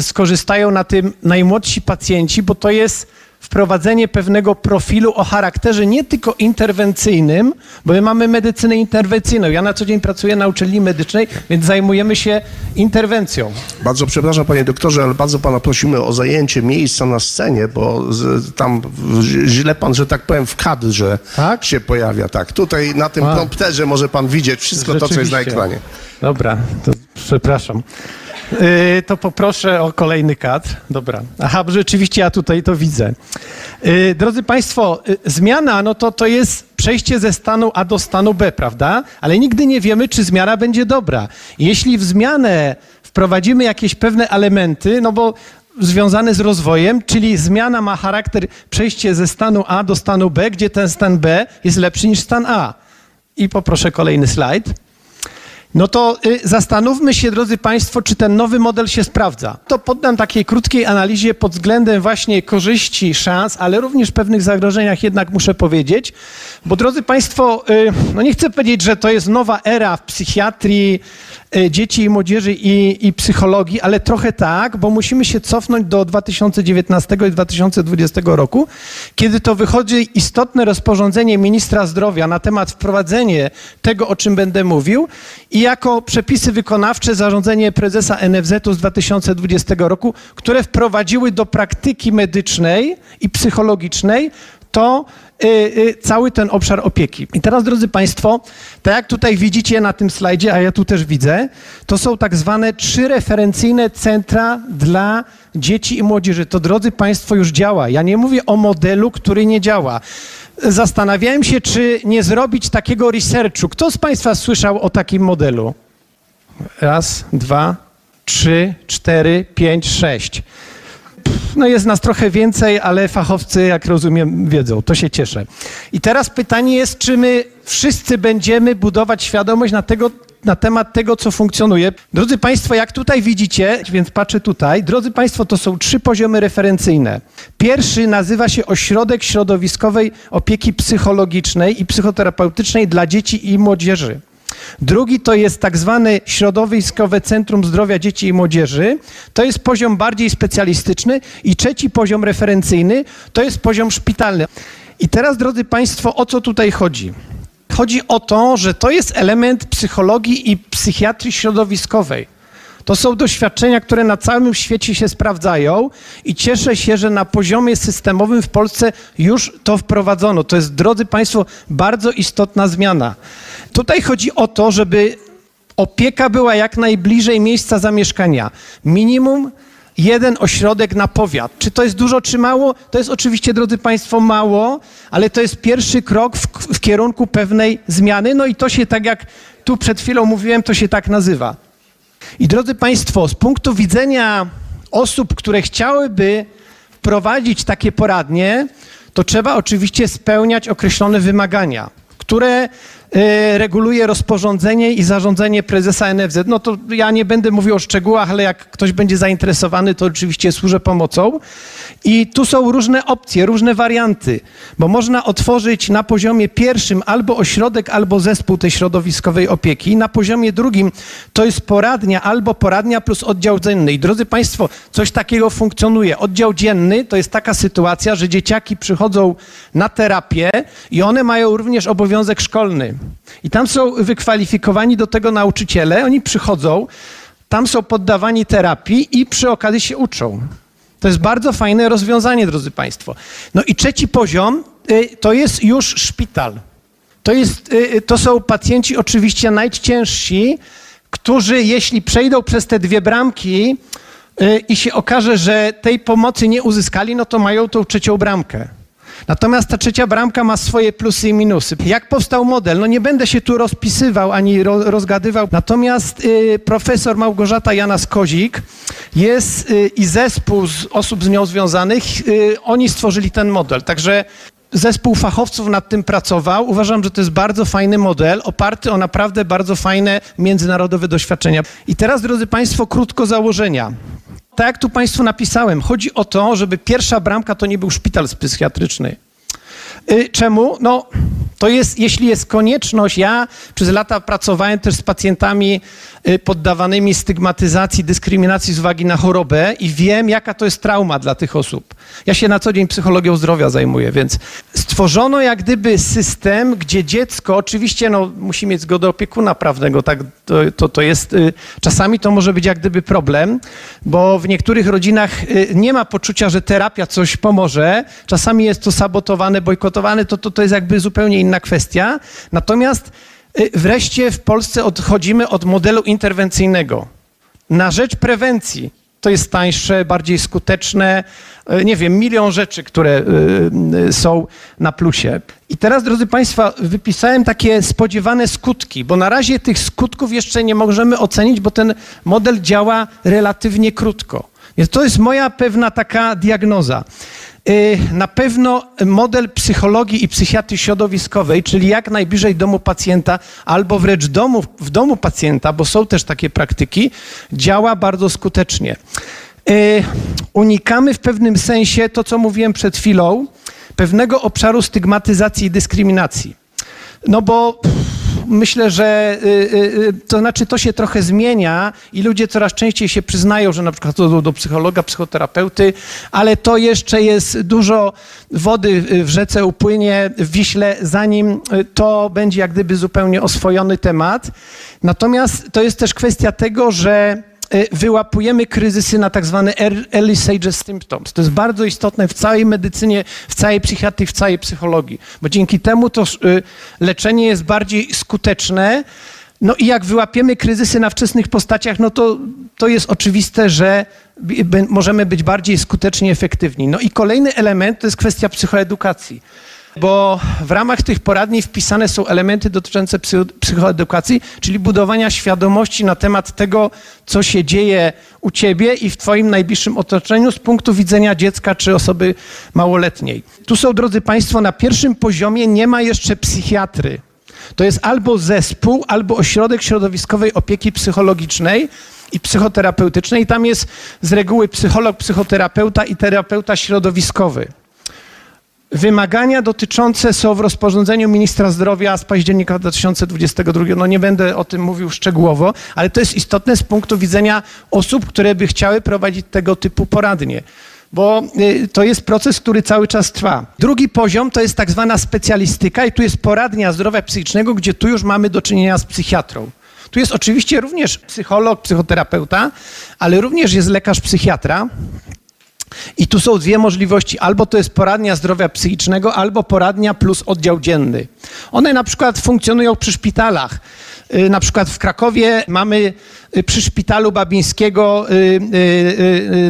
skorzystają na tym najmłodsi pacjenci, bo to jest wprowadzenie pewnego profilu o charakterze nie tylko interwencyjnym, bo my mamy medycynę interwencyjną. Ja na co dzień pracuję na uczelni medycznej, więc zajmujemy się interwencją. Bardzo przepraszam, panie doktorze, ale bardzo pana prosimy o zajęcie miejsca na scenie, bo tam źle pan, że tak powiem, w kadrze się pojawia. Tak. Tutaj na tym prompterze może pan widzieć wszystko to, co jest na ekranie. Dobra, to przepraszam. To poproszę o kolejny kadr. Dobra. Aha, rzeczywiście ja tutaj to widzę. Drodzy Państwo, zmiana no to jest przejście ze stanu A do stanu B, prawda? Ale nigdy nie wiemy, czy zmiana będzie dobra. Jeśli w zmianę wprowadzimy jakieś pewne elementy, no bo związane z rozwojem, czyli zmiana ma charakter przejście ze stanu A do stanu B, gdzie ten stan B jest lepszy niż stan A. I poproszę kolejny slajd. No to zastanówmy się, drodzy Państwo, czy ten nowy model się sprawdza. To poddam takiej krótkiej analizie pod względem właśnie korzyści, szans, ale również pewnych zagrożeniach jednak muszę powiedzieć, bo drodzy Państwo, no nie chcę powiedzieć, że to jest nowa era w psychiatrii dzieci i młodzieży i psychologii, ale trochę tak, bo musimy się cofnąć do 2019 i 2020 roku, kiedy to wychodzi istotne rozporządzenie ministra zdrowia na temat wprowadzenia tego, o czym będę mówił, i jako przepisy wykonawcze zarządzenie prezesa NFZ-u z 2020 roku, które wprowadziły do praktyki medycznej i psychologicznej to cały ten obszar opieki. I teraz, drodzy Państwo, tak jak tutaj widzicie na tym slajdzie, a ja tu też widzę, to są tak zwane 3 referencyjne centra dla dzieci i młodzieży. To, drodzy Państwo, już działa. Ja nie mówię o modelu, który nie działa. zastanawiałem się, czy nie zrobić takiego researchu. Kto z Państwa słyszał o takim modelu? Raz, dwa, trzy, cztery, pięć, sześć. No jest nas trochę więcej, ale fachowcy, jak rozumiem, wiedzą. To się cieszę. I teraz pytanie jest, czy my wszyscy będziemy budować świadomość na temat tego, co funkcjonuje. Drodzy Państwo, jak tutaj widzicie, więc patrzę tutaj. Drodzy Państwo, to są trzy poziomy referencyjne. Pierwszy nazywa się Ośrodek Środowiskowej Opieki Psychologicznej i Psychoterapeutycznej dla Dzieci i Młodzieży. Drugi to jest tak zwane Środowiskowe Centrum Zdrowia Dzieci i Młodzieży. To jest poziom bardziej specjalistyczny. I trzeci poziom referencyjny to jest poziom szpitalny. I teraz, drodzy Państwo, o co tutaj chodzi? Chodzi o to, że to jest element psychologii i psychiatrii środowiskowej. To są doświadczenia, które na całym świecie się sprawdzają i cieszę się, że na poziomie systemowym w Polsce już to wprowadzono. To jest, drodzy Państwo, bardzo istotna zmiana. Tutaj chodzi o to, żeby opieka była jak najbliżej miejsca zamieszkania. Minimum jeden ośrodek na powiat. Czy to jest dużo, czy mało? To jest oczywiście, drodzy Państwo, mało, ale to jest pierwszy krok w kierunku pewnej zmiany. No i to się tak, jak tu przed chwilą mówiłem, to się tak nazywa. I drodzy Państwo, z punktu widzenia osób, które chciałyby wprowadzić takie poradnie, to trzeba oczywiście spełniać określone wymagania, które reguluje rozporządzenie i zarządzenie prezesa NFZ. No to ja nie będę mówił o szczegółach, ale jak ktoś będzie zainteresowany, to oczywiście służę pomocą. I tu są różne opcje, różne warianty, bo można otworzyć na poziomie pierwszym albo ośrodek, albo zespół tej środowiskowej opieki. Na poziomie drugim to jest poradnia albo poradnia plus oddział dzienny. I drodzy Państwo, coś takiego funkcjonuje. Oddział dzienny to jest taka sytuacja, że dzieciaki przychodzą na terapię i one mają również obowiązek szkolny. I tam są wykwalifikowani do tego nauczyciele, oni przychodzą, tam są poddawani terapii i przy okazji się uczą. To jest bardzo fajne rozwiązanie, drodzy Państwo. No i trzeci poziom to jest już szpital. To są pacjenci oczywiście najciężsi, którzy jeśli przejdą przez te dwie bramki i się okaże, że tej pomocy nie uzyskali, no to mają tą trzecią bramkę. Natomiast ta trzecia bramka ma swoje plusy i minusy. Jak powstał model? No nie będę się tu rozpisywał ani rozgadywał. Natomiast profesor Małgorzata Janas-Kozik jest i zespół z osób z nią związanych, oni stworzyli ten model. Także zespół fachowców nad tym pracował. Uważam, że to jest bardzo fajny model, oparty o naprawdę bardzo fajne międzynarodowe doświadczenia. I teraz, drodzy Państwo, krótko założenia. Tak jak tu Państwu napisałem, chodzi o to, żeby pierwsza bramka to nie był szpital psychiatryczny. Czemu? No to jest, jeśli jest konieczność, ja przez lata pracowałem też z pacjentami poddawanymi stygmatyzacji, dyskryminacji z uwagi na chorobę i wiem, jaka to jest trauma dla tych osób. Ja się na co dzień psychologią zdrowia zajmuję, więc stworzono jak gdyby system, gdzie dziecko, oczywiście no, musi mieć zgodę opiekuna prawnego, tak, to jest, czasami to może być jak gdyby problem, bo w niektórych rodzinach nie ma poczucia, że terapia coś pomoże, czasami jest to sabotowane, bojkotowane, to jest jakby zupełnie inna kwestia, natomiast wreszcie w Polsce odchodzimy od modelu interwencyjnego na rzecz prewencji. To jest tańsze, bardziej skuteczne, nie wiem, milion rzeczy, które są na plusie. I teraz, drodzy Państwo, wypisałem takie spodziewane skutki, bo na razie tych skutków jeszcze nie możemy ocenić, bo ten model działa relatywnie krótko. Więc to jest moja pewna taka diagnoza. Na pewno model psychologii i psychiatrii środowiskowej, czyli jak najbliżej domu pacjenta albo wręcz w domu pacjenta, bo są też takie praktyki, działa bardzo skutecznie. Unikamy w pewnym sensie, to co mówiłem przed chwilą, pewnego obszaru stygmatyzacji i dyskryminacji. No bo myślę, że to znaczy to się trochę zmienia i ludzie coraz częściej się przyznają, że na przykład chodzą do psychologa, psychoterapeuty, ale to jeszcze jest dużo wody w rzece upłynie, w Wiśle, zanim to będzie jak gdyby zupełnie oswojony temat. Natomiast to jest też kwestia tego, że wyłapujemy kryzysy na tak zwane early stage symptoms. To jest bardzo istotne w całej medycynie, w całej psychiatrii, w całej psychologii, bo dzięki temu to leczenie jest bardziej skuteczne. No i jak wyłapiemy kryzysy na wczesnych postaciach, no to jest oczywiste, że możemy być bardziej skuteczni, efektywni. No i kolejny element to jest kwestia psychoedukacji. bo w ramach tych poradni wpisane są elementy dotyczące psychoedukacji, czyli budowania świadomości na temat tego, co się dzieje u ciebie i w twoim najbliższym otoczeniu z punktu widzenia dziecka czy osoby małoletniej. Tu są, drodzy państwo, na pierwszym poziomie nie ma jeszcze psychiatry. To jest albo zespół, albo ośrodek środowiskowej opieki psychologicznej i psychoterapeutycznej. Tam jest z reguły psycholog, psychoterapeuta i terapeuta środowiskowy. Wymagania dotyczące są w rozporządzeniu ministra zdrowia z października 2022. No nie będę o tym mówił szczegółowo, ale to jest istotne z punktu widzenia osób, które by chciały prowadzić tego typu poradnie, bo to jest proces, który cały czas trwa. Drugi poziom to jest tak zwana specjalistyka i tu jest poradnia zdrowia psychicznego, gdzie tu już mamy do czynienia z psychiatrą. Tu jest oczywiście również psycholog, psychoterapeuta, ale również jest lekarz psychiatra. I tu są dwie możliwości, albo to jest poradnia zdrowia psychicznego, albo poradnia plus oddział dzienny. One na przykład funkcjonują przy szpitalach. Na przykład w Krakowie mamy przy szpitalu Babińskiego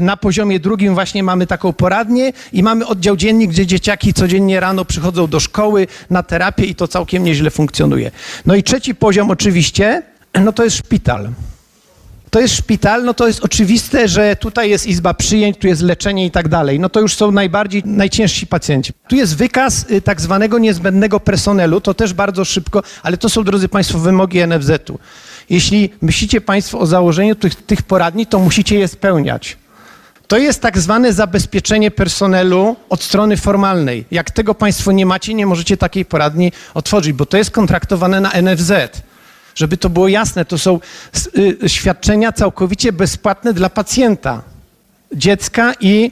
na poziomie drugim właśnie mamy taką poradnię i mamy oddział dzienny, gdzie dzieciaki codziennie rano przychodzą do szkoły na terapię i to całkiem nieźle funkcjonuje. No i trzeci poziom oczywiście, no to jest szpital. To jest szpital, no to jest oczywiste, że tutaj jest izba przyjęć, tu jest leczenie i tak dalej. No to już są najciężsi pacjenci. Tu jest wykaz tak zwanego niezbędnego personelu, to też bardzo szybko, ale to są, drodzy państwo, wymogi NFZ-u. Jeśli myślicie państwo o założeniu tych poradni, to musicie je spełniać. To jest tak zwane zabezpieczenie personelu od strony formalnej. Jak tego państwo nie macie, nie możecie takiej poradni otworzyć, bo to jest kontraktowane na NFZ. Żeby to było jasne, to są świadczenia całkowicie bezpłatne dla pacjenta, dziecka i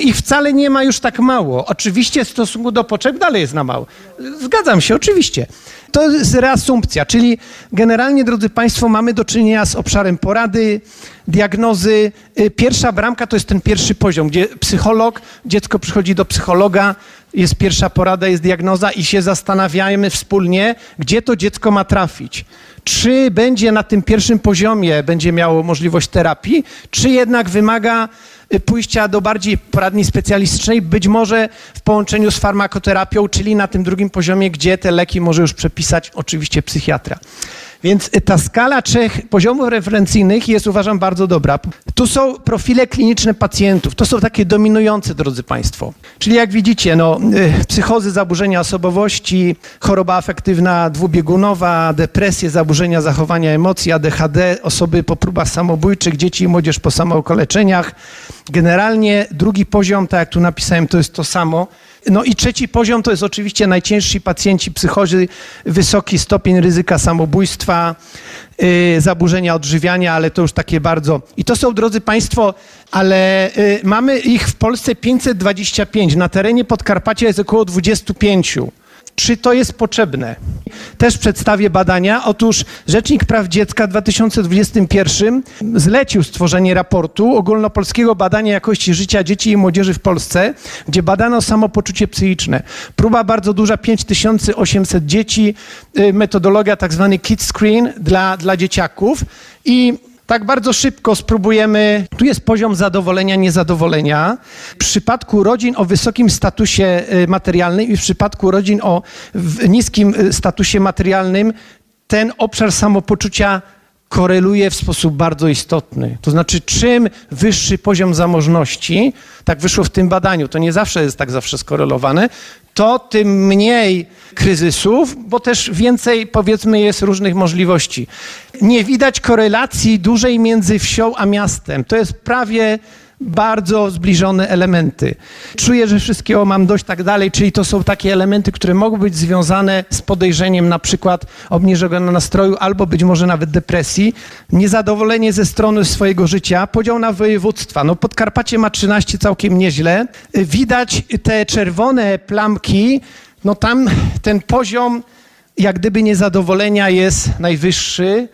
ich wcale nie ma już tak mało. Oczywiście w stosunku do potrzeb dalej jest na mało. Zgadzam się, oczywiście. To jest reasumpcja, czyli generalnie, drodzy państwo, mamy do czynienia z obszarem porady, diagnozy. Pierwsza bramka to jest ten pierwszy poziom, gdzie psycholog, dziecko przychodzi do psychologa, jest pierwsza porada, jest diagnoza i się zastanawiajmy wspólnie, gdzie to dziecko ma trafić. Czy będzie na tym pierwszym poziomie, będzie miało możliwość terapii, czy jednak wymaga pójścia do bardziej poradni specjalistycznej, być może w połączeniu z farmakoterapią, czyli na tym drugim poziomie, gdzie te leki może już przepisać oczywiście psychiatra. Więc ta skala trzech poziomów referencyjnych jest, uważam, bardzo dobra. Tu są profile kliniczne pacjentów. To są takie dominujące, drodzy państwo. Czyli jak widzicie, no, psychozy, zaburzenia osobowości, choroba afektywna dwubiegunowa, depresje, zaburzenia zachowania emocji, ADHD, osoby po próbach samobójczych, dzieci i młodzież po samookaleczeniach. Generalnie drugi poziom, tak jak tu napisałem, to jest to samo. No i trzeci poziom to jest oczywiście najciężsi pacjenci psychozy, wysoki stopień ryzyka samobójstwa, zaburzenia odżywiania, ale to już takie bardzo... I to są, drodzy państwo, ale mamy ich w Polsce 525, na terenie Podkarpacia jest około 25. Czy to jest potrzebne? Też przedstawię badania. Otóż Rzecznik Praw Dziecka w 2021 zlecił stworzenie raportu ogólnopolskiego badania jakości życia dzieci i młodzieży w Polsce, gdzie badano samopoczucie psychiczne. Próba bardzo duża, 5800 dzieci, metodologia tzw. Kid Screen dla dzieciaków i... Tak bardzo szybko spróbujemy. Tu jest poziom zadowolenia, niezadowolenia. W przypadku rodzin o wysokim statusie materialnym i w przypadku rodzin o niskim statusie materialnym ten obszar samopoczucia koreluje w sposób bardzo istotny. To znaczy, czym wyższy poziom zamożności, tak wyszło w tym badaniu, to nie zawsze jest tak zawsze skorelowane, to tym mniej kryzysów, bo też więcej, powiedzmy, jest różnych możliwości. Nie widać korelacji dużej między wsią a miastem. To jest prawie bardzo zbliżone elementy. Czuję, że wszystkiego mam dość, tak dalej, czyli to są takie elementy, które mogą być związane z podejrzeniem na przykład obniżonego nastroju albo być może nawet depresji. Niezadowolenie ze strony swojego życia, podział na województwa. No Podkarpacie ma 13 całkiem nieźle. Widać te czerwone plamki, no tam ten poziom jak gdyby niezadowolenia jest najwyższy.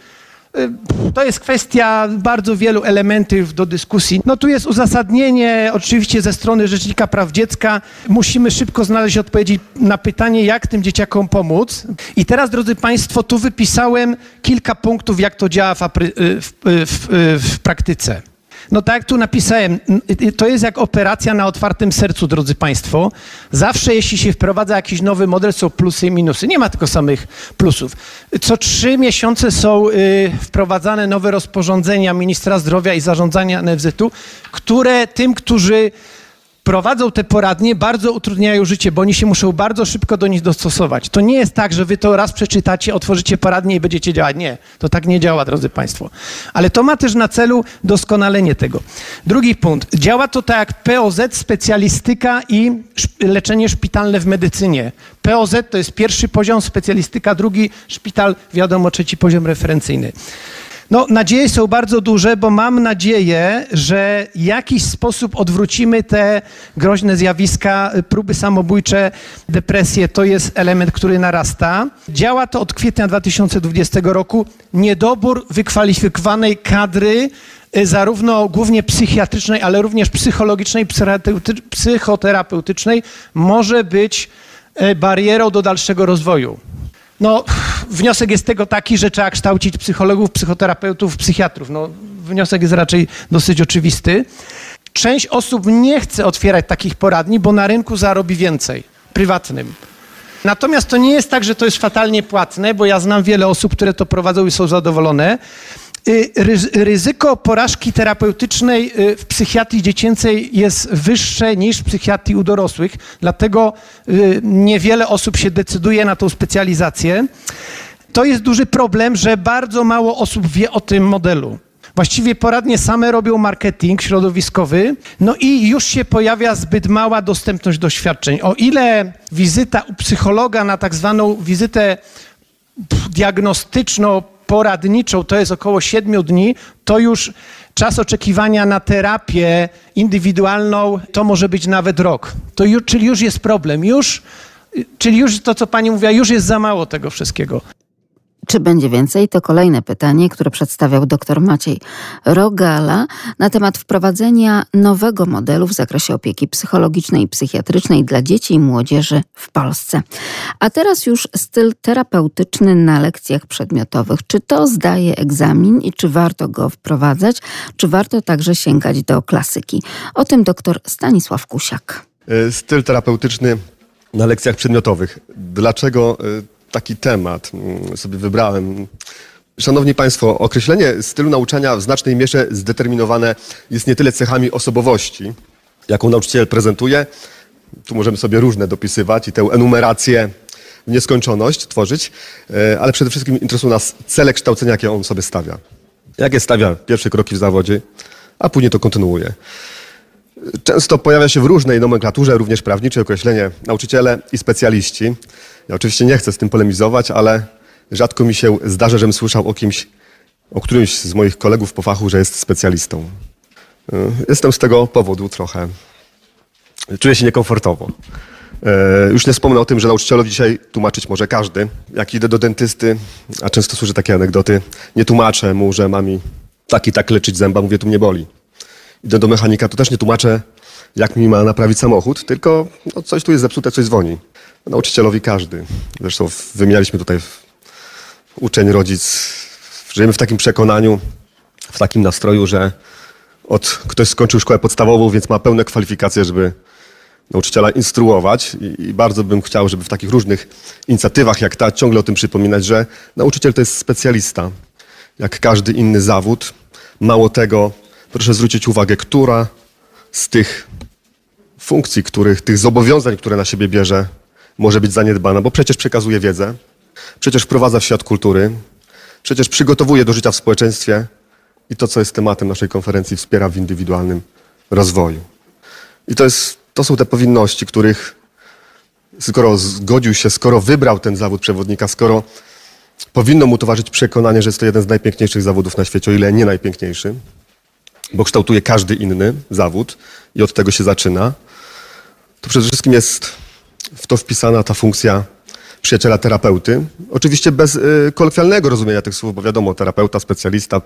To jest kwestia bardzo wielu elementów do dyskusji. No tu jest uzasadnienie oczywiście ze strony Rzecznika Praw Dziecka. Musimy szybko znaleźć odpowiedzi na pytanie, jak tym dzieciakom pomóc. I teraz, drodzy państwo, tu wypisałem kilka punktów, jak to działa w praktyce. No tak, tu napisałem, to jest jak operacja na otwartym sercu, drodzy Państwo. Zawsze jeśli się wprowadza jakiś nowy model, są plusy i minusy. Nie ma tylko samych plusów. Co 3 miesiące są wprowadzane nowe rozporządzenia ministra zdrowia i zarządzania NFZ-u, które tym, którzy prowadzą te poradnie, bardzo utrudniają życie, bo oni się muszą bardzo szybko do nich dostosować. To nie jest tak, że wy to raz przeczytacie, otworzycie poradnie i będziecie działać. Nie, to tak nie działa, drodzy Państwo. Ale to ma też na celu doskonalenie tego. Drugi punkt. Działa to tak jak POZ, specjalistyka i leczenie szpitalne w medycynie. POZ to jest pierwszy poziom, specjalistyka drugi, szpital, wiadomo, trzeci poziom referencyjny. No, nadzieje są bardzo duże, bo mam nadzieję, że w jakiś sposób odwrócimy te groźne zjawiska, próby samobójcze, depresje. To jest element, który narasta. Działa to od kwietnia 2020 roku. Niedobór wykwalifikowanej kadry, zarówno głównie psychiatrycznej, ale również psychologicznej, psychoterapeutycznej, może być barierą do dalszego rozwoju. No, wniosek jest tego taki, że trzeba kształcić psychologów, psychoterapeutów, psychiatrów. No, wniosek jest raczej dosyć oczywisty. Część osób nie chce otwierać takich poradni, bo na rynku zarobi więcej, prywatnym. Natomiast to nie jest tak, że to jest fatalnie płatne, bo ja znam wiele osób, które to prowadzą i są zadowolone. Ryzyko porażki terapeutycznej w psychiatrii dziecięcej jest wyższe niż w psychiatrii u dorosłych, dlatego niewiele osób się decyduje na tą specjalizację. To jest duży problem, że bardzo mało osób wie o tym modelu. Właściwie poradnie same robią marketing środowiskowy, no i już się pojawia zbyt mała dostępność do świadczeń. O ile wizyta u psychologa na tak zwaną wizytę diagnostyczną, poradniczą, to jest około 7 dni, to już czas oczekiwania na terapię indywidualną to może być nawet rok. To już, czyli już jest problem, czyli już to, co pani mówiła, już jest za mało tego wszystkiego. Czy będzie więcej? To kolejne pytanie, które przedstawiał dr Maciej Rogala na temat wprowadzenia nowego modelu w zakresie opieki psychologicznej i psychiatrycznej dla dzieci i młodzieży w Polsce. A teraz już styl terapeutyczny na lekcjach przedmiotowych. Czy to zdaje egzamin i czy warto go wprowadzać? Czy warto także sięgać do klasyki? O tym dr Stanisław Kusiak. Styl terapeutyczny na lekcjach przedmiotowych. Dlaczego taki temat sobie wybrałem? Szanowni Państwo, określenie stylu nauczania w znacznej mierze zdeterminowane jest nie tyle cechami osobowości, jaką nauczyciel prezentuje. Tu możemy sobie różne dopisywać i tę enumerację w nieskończoność tworzyć, ale przede wszystkim interesują nas cele kształcenia, jakie on sobie stawia. Jakie stawia pierwsze kroki w zawodzie, a później to kontynuuje. Często pojawia się w różnej nomenklaturze, również prawniczej, określenie nauczyciele i specjaliści. Ja oczywiście nie chcę z tym polemizować, ale rzadko mi się zdarza, żebym słyszał o którymś z moich kolegów po fachu, że jest specjalistą. Jestem z tego powodu trochę. Czuję się niekomfortowo. Już nie wspomnę o tym, że nauczycielowi dzisiaj tłumaczyć może każdy. Jak idę do dentysty, a często słyszę takie anegdoty, nie tłumaczę mu, że mam mi tak i tak leczyć zęba, mówię, tu mnie boli. Idę do mechanika, to też nie tłumaczę, jak mi ma naprawić samochód, tylko no, coś tu jest zepsute, coś dzwoni. Nauczycielowi każdy. Zresztą wymienialiśmy tutaj uczeń, rodzic. Żyjemy w takim przekonaniu, w takim nastroju, że ktoś skończył szkołę podstawową, więc ma pełne kwalifikacje, żeby nauczyciela instruować. I bardzo bym chciał, żeby w takich różnych inicjatywach jak ta ciągle o tym przypominać, że nauczyciel to jest specjalista. Jak każdy inny zawód. Mało tego, proszę zwrócić uwagę, która z tych funkcji, tych zobowiązań, które na siebie bierze, może być zaniedbana, bo przecież przekazuje wiedzę, przecież wprowadza w świat kultury, przecież przygotowuje do życia w społeczeństwie i to, co jest tematem naszej konferencji, wspiera w indywidualnym rozwoju. I to są te powinności, których skoro zgodził się, skoro wybrał ten zawód przewodnika, skoro powinno mu towarzyszyć przekonanie, że jest to jeden z najpiękniejszych zawodów na świecie, o ile nie najpiękniejszy, bo kształtuje każdy inny zawód i od tego się zaczyna, to przede wszystkim jest w to wpisana ta funkcja przyjaciela terapeuty. Oczywiście bez kolokwialnego rozumienia tych słów, bo wiadomo, terapeuta, specjalista,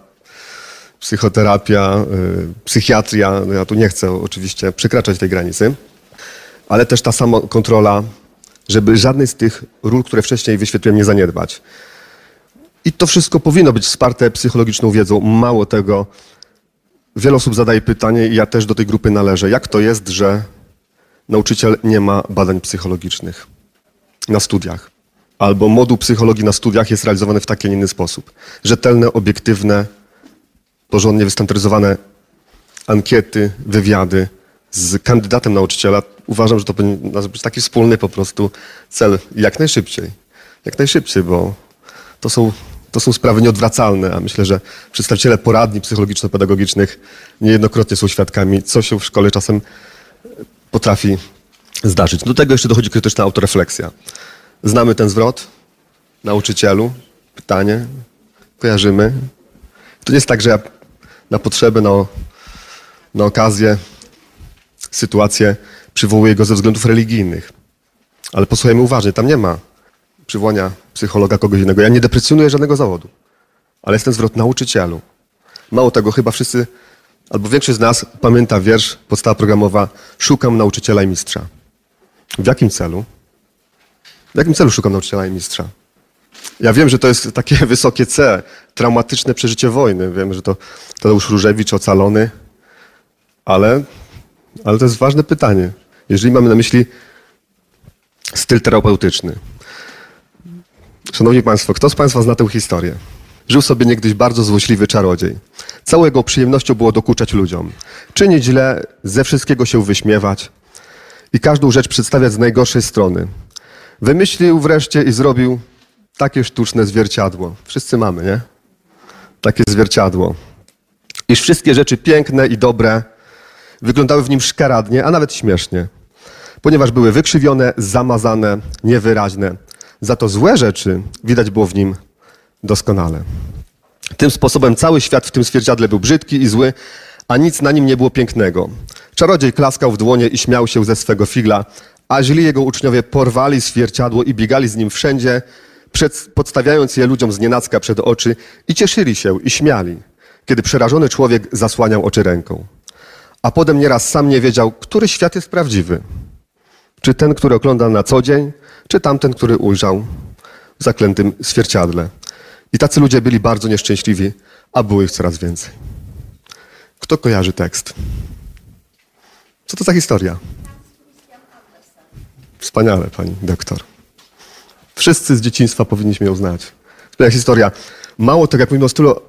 psychoterapia, psychiatria, no ja tu nie chcę oczywiście przekraczać tej granicy, ale też ta samokontrola, żeby żadnej z tych ról, które wcześniej wyświetliłem, nie zaniedbać. I to wszystko powinno być wsparte psychologiczną wiedzą. Mało tego, Wiele osób zadaje pytanie, ja też do tej grupy należę. Jak to jest, że nauczyciel nie ma badań psychologicznych na studiach? Albo moduł psychologii na studiach jest realizowany w taki, a nie inny sposób. Rzetelne, obiektywne, porządnie wystandaryzowane ankiety, wywiady z kandydatem nauczyciela. Uważam, że to powinien być taki wspólny po prostu cel. Jak najszybciej, bo to są sprawy nieodwracalne, a myślę, że przedstawiciele poradni psychologiczno-pedagogicznych niejednokrotnie są świadkami, co się w szkole czasem potrafi zdarzyć. Do tego jeszcze dochodzi krytyczna autorefleksja. Znamy ten zwrot? Nauczycielu? Pytanie? Kojarzymy? To nie jest tak, że ja na potrzeby, na okazję, sytuację przywołuję go ze względów religijnych. Ale posłuchajmy uważnie, tam nie ma przywołania psychologa, kogoś innego. Ja nie deprecjonuję żadnego zawodu, ale jest ten zwrot nauczycielu. Mało tego, chyba wszyscy, albo większość z nas pamięta wiersz, podstawa programowa Szukam nauczyciela i mistrza. W jakim celu? W jakim celu szukam nauczyciela i mistrza? Ja wiem, że to jest takie wysokie C, traumatyczne przeżycie wojny. Wiem, że to Tadeusz Różewicz, ocalony, ale to jest ważne pytanie. Jeżeli mamy na myśli styl terapeutyczny. Szanowni Państwo, kto z Państwa zna tę historię? Żył sobie niegdyś bardzo złośliwy czarodziej. Całą jego przyjemnością było dokuczać ludziom. Czynić źle, ze wszystkiego się wyśmiewać i każdą rzecz przedstawiać z najgorszej strony. Wymyślił wreszcie i zrobił takie sztuczne zwierciadło. Wszyscy mamy, nie? Takie zwierciadło. Iż wszystkie rzeczy piękne i dobre wyglądały w nim szkaradnie, a nawet śmiesznie. Ponieważ były wykrzywione, zamazane, niewyraźne. Za to złe rzeczy widać było w nim doskonale. Tym sposobem cały świat w tym zwierciadle był brzydki i zły, a nic na nim nie było pięknego. Czarodziej klaskał w dłonie i śmiał się ze swego figla, a źli jego uczniowie porwali zwierciadło i biegali z nim wszędzie, podstawiając je ludziom znienacka przed oczy i cieszyli się i śmiali, kiedy przerażony człowiek zasłaniał oczy ręką. A potem nieraz sam nie wiedział, który świat jest prawdziwy. Czy ten, który ogląda na co dzień, czy tamten, który ujrzał w zaklętym zwierciadle. I tacy ludzie byli bardzo nieszczęśliwi, a było ich coraz więcej. Kto kojarzy tekst? Co to za historia? Wspaniale, pani doktor. Wszyscy z dzieciństwa powinniśmy ją znać. Wspaniała historia. Mało tego, jak mówimy o stylu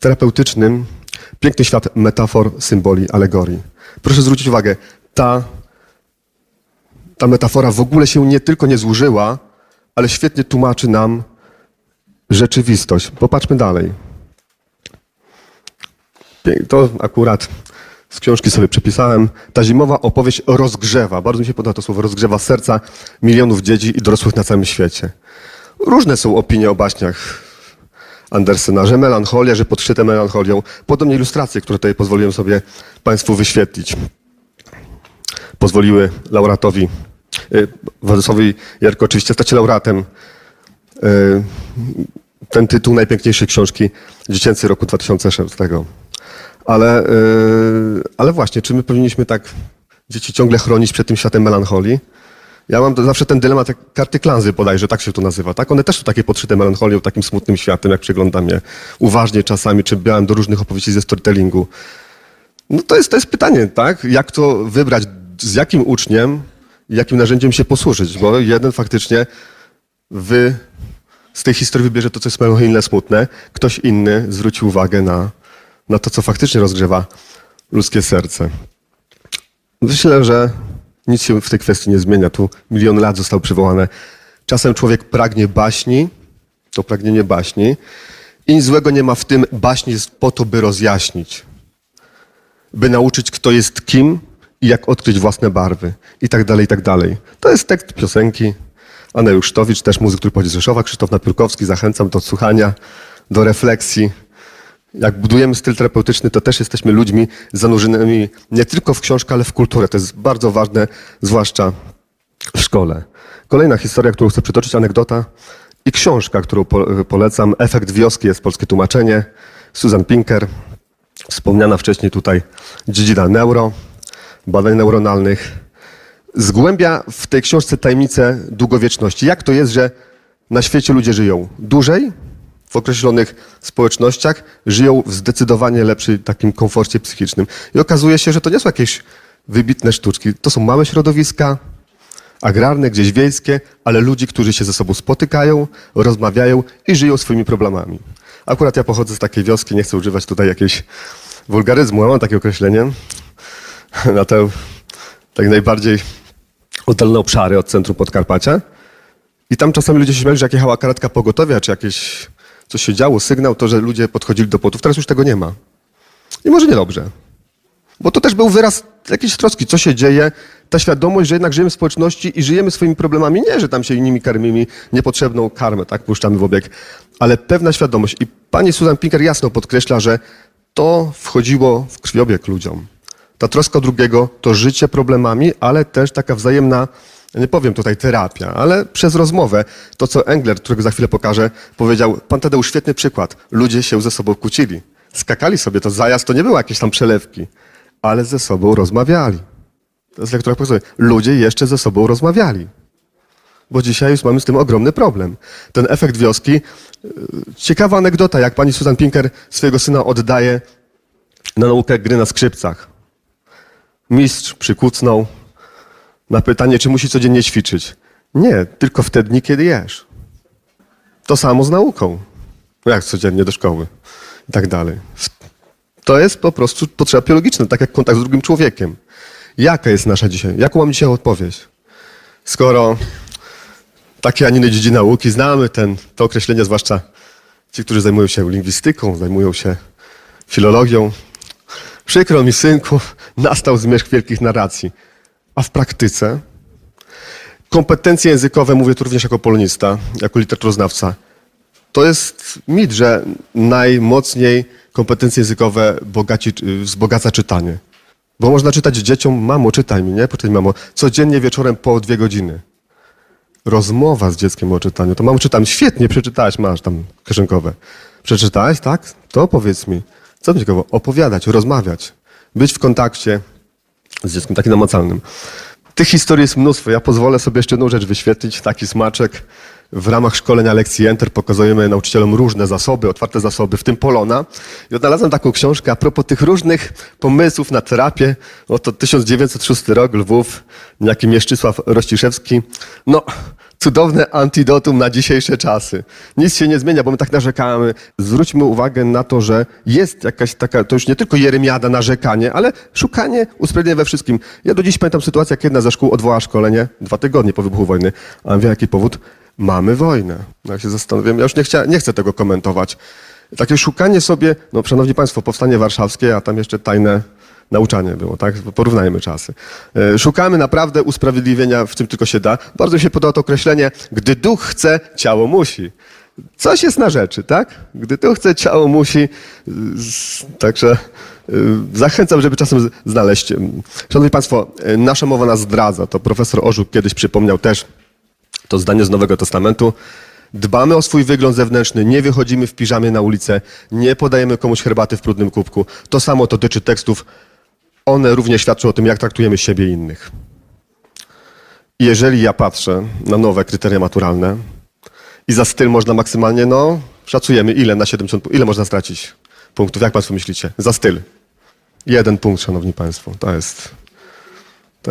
terapeutycznym, piękny świat metafor, symboli, alegorii. Proszę zwrócić uwagę, ta metafora w ogóle się nie tylko nie złożyła, ale świetnie tłumaczy nam rzeczywistość. Popatrzmy dalej. To akurat z książki sobie przepisałem. Ta zimowa opowieść rozgrzewa, bardzo mi się podoba to słowo, rozgrzewa serca milionów dzieci i dorosłych na całym świecie. Różne są opinie o baśniach Andersena, że melancholia, że podszyte melancholią. Podobnie ilustracje, które tutaj pozwoliłem sobie Państwu wyświetlić. Pozwoliły laureatowi, Władysławowi Jerko oczywiście stać się laureatem. Ten tytuł najpiękniejszej książki dziecięcej roku 2006. Ale właśnie, czy my powinniśmy tak dzieci ciągle chronić przed tym światem melancholii? Ja mam zawsze ten dylemat, jak karty Klanzy bodajże, tak się to nazywa, tak? One też są takie podszyte melancholią, takim smutnym światem, jak przeglądam je uważnie czasami, czy białem do różnych opowieści ze storytellingu. No to jest pytanie, tak? Jak to wybrać, z jakim uczniem, jakim narzędziem się posłużyć? Bo jeden faktycznie z tej historii wybierze to, co jest melancholijne, smutne. Ktoś inny zwróci uwagę na to, co faktycznie rozgrzewa ludzkie serce. Myślę, że nic się w tej kwestii nie zmienia. Tu milion lat zostało przywołane. Czasem człowiek pragnie baśni, to pragnienie baśni. I nic złego nie ma w tym, baśni jest po to, by rozjaśnić. By nauczyć, kto jest kim i jak odkryć własne barwy. I tak dalej, i tak dalej. To jest tekst piosenki. Anna Sztowicz, też muzyk, który pochodzi z Rzeszowa. Krzysztof Napiórkowski, zachęcam do słuchania, do refleksji. Jak budujemy styl terapeutyczny, to też jesteśmy ludźmi zanurzonymi nie tylko w książkę, ale w kulturę. To jest bardzo ważne, zwłaszcza w szkole. Kolejna historia, którą chcę przytoczyć, anegdota i książka, którą polecam. Efekt wioski jest polskie tłumaczenie. Susan Pinker, wspomniana wcześniej tutaj dziedzina badań neuronalnych. Zgłębia w tej książce tajemnicę długowieczności. Jak to jest, że na świecie ludzie żyją dłużej, w określonych społecznościach żyją w zdecydowanie lepszym takim komforcie psychicznym. I okazuje się, że to nie są jakieś wybitne sztuczki. To są małe środowiska, agrarne, gdzieś wiejskie, ale ludzi, którzy się ze sobą spotykają, rozmawiają i żyją swoimi problemami. Akurat ja pochodzę z takiej wioski, nie chcę używać tutaj jakiejś wulgaryzmu, ale mam takie określenie na te tak najbardziej oddalone obszary od centrum Podkarpacia. I tam czasami ludzie się śmiali, że jak jechała karetka pogotowia, czy jakieś coś się działo, sygnał, to że ludzie podchodzili do płotów. Teraz już tego nie ma. I może niedobrze. Bo to też był wyraz jakiejś troski, co się dzieje, ta świadomość, że jednak żyjemy w społeczności i żyjemy swoimi problemami. Nie, że tam się innymi karmimy, niepotrzebną karmę, tak, puszczamy w obieg, ale pewna świadomość. I pani Susan Pinker jasno podkreśla, że to wchodziło w krwiobieg ludziom. Ta troska drugiego to życie problemami, ale też taka wzajemna, nie powiem tutaj terapia, ale przez rozmowę. To, co Engler, którego za chwilę pokażę, powiedział, pan Tadeusz, świetny przykład. Ludzie się ze sobą kłócili, skakali sobie, to zajazd to nie było jakieś tam przelewki, ale ze sobą rozmawiali. To jest lektura, ludzie jeszcze ze sobą rozmawiali. Bo dzisiaj już mamy z tym ogromny problem. Ten efekt wioski. Ciekawa anegdota, jak pani Susan Pinker swojego syna oddaje na naukę gry na skrzypcach. Mistrz przykucnął na pytanie, czy musi codziennie ćwiczyć. Nie, tylko w te dni, kiedy jesz. To samo z nauką. Jak codziennie do szkoły i tak dalej. To jest po prostu potrzeba biologiczna, tak jak kontakt z drugim człowiekiem. Jaka jest nasza dzisiaj? Jaką mam dzisiaj odpowiedź? Skoro takie, a nie inne dziedziny nauki, znamy to określenie, zwłaszcza ci, którzy zajmują się lingwistyką, zajmują się filologią. Przykro mi, synku, nastał zmierzch wielkich narracji. A w praktyce? Kompetencje językowe, mówię tu również jako polonista, jako literaturoznawca. To jest mit, że najmocniej kompetencje językowe wzbogaca czytanie. Bo można czytać dzieciom, mamo, czytaj mi, nie? Poczytaj, mamo. Codziennie wieczorem po 2 godziny. Rozmowa z dzieckiem o czytaniu. To mamo, czytam, świetnie, przeczytałaś, masz tam kieszonkowe. Przeczytałaś, tak? To powiedz mi. Co będzie ciekawe? Opowiadać, rozmawiać. Być w kontakcie z dzieckiem, takim namacalnym. Tych historii jest mnóstwo. Ja pozwolę sobie jeszcze jedną rzecz wyświetlić, taki smaczek. W ramach szkolenia lekcji Enter pokazujemy nauczycielom różne zasoby, otwarte zasoby, w tym Polona. I odnalazłem taką książkę a propos tych różnych pomysłów na terapię. Oto 1906 rok, Lwów, niejaki Mieszczysław Rościszewski. No, cudowne antidotum na dzisiejsze czasy. Nic się nie zmienia, bo my tak narzekamy. Zwróćmy uwagę na to, że jest jakaś taka, to już nie tylko jeremiada, narzekanie, ale szukanie usprawiedliwienia we wszystkim. Ja do dziś pamiętam sytuację, jak jedna ze szkół odwołała szkolenie 2 tygodnie po wybuchu wojny. A wie jaki powód? Mamy wojnę. Jak się zastanawiam, ja już nie chcę tego komentować. Takie szukanie sobie, no szanowni państwo, powstanie warszawskie, a tam jeszcze tajne nauczanie było, tak? Porównajmy czasy. Szukamy naprawdę usprawiedliwienia w tym tylko się da. Bardzo mi się podoba to określenie, gdy duch chce, ciało musi. Coś jest na rzeczy, tak? Gdy duch chce, ciało musi. Także zachęcam, żeby czasem znaleźć. Szanowni państwo, nasza mowa nas zdradza. To profesor Orzuk kiedyś przypomniał też to zdanie z Nowego Testamentu. Dbamy o swój wygląd zewnętrzny, nie wychodzimy w piżamie na ulicę, nie podajemy komuś herbaty w brudnym kubku. To samo dotyczy tekstów. One również świadczą o tym, jak traktujemy siebie i innych. Jeżeli ja patrzę na nowe kryteria maturalne i za styl można maksymalnie, no, szacujemy ile na 70, ile można stracić punktów, jak państwo myślicie? Za styl. 1 punkt, szanowni państwo, to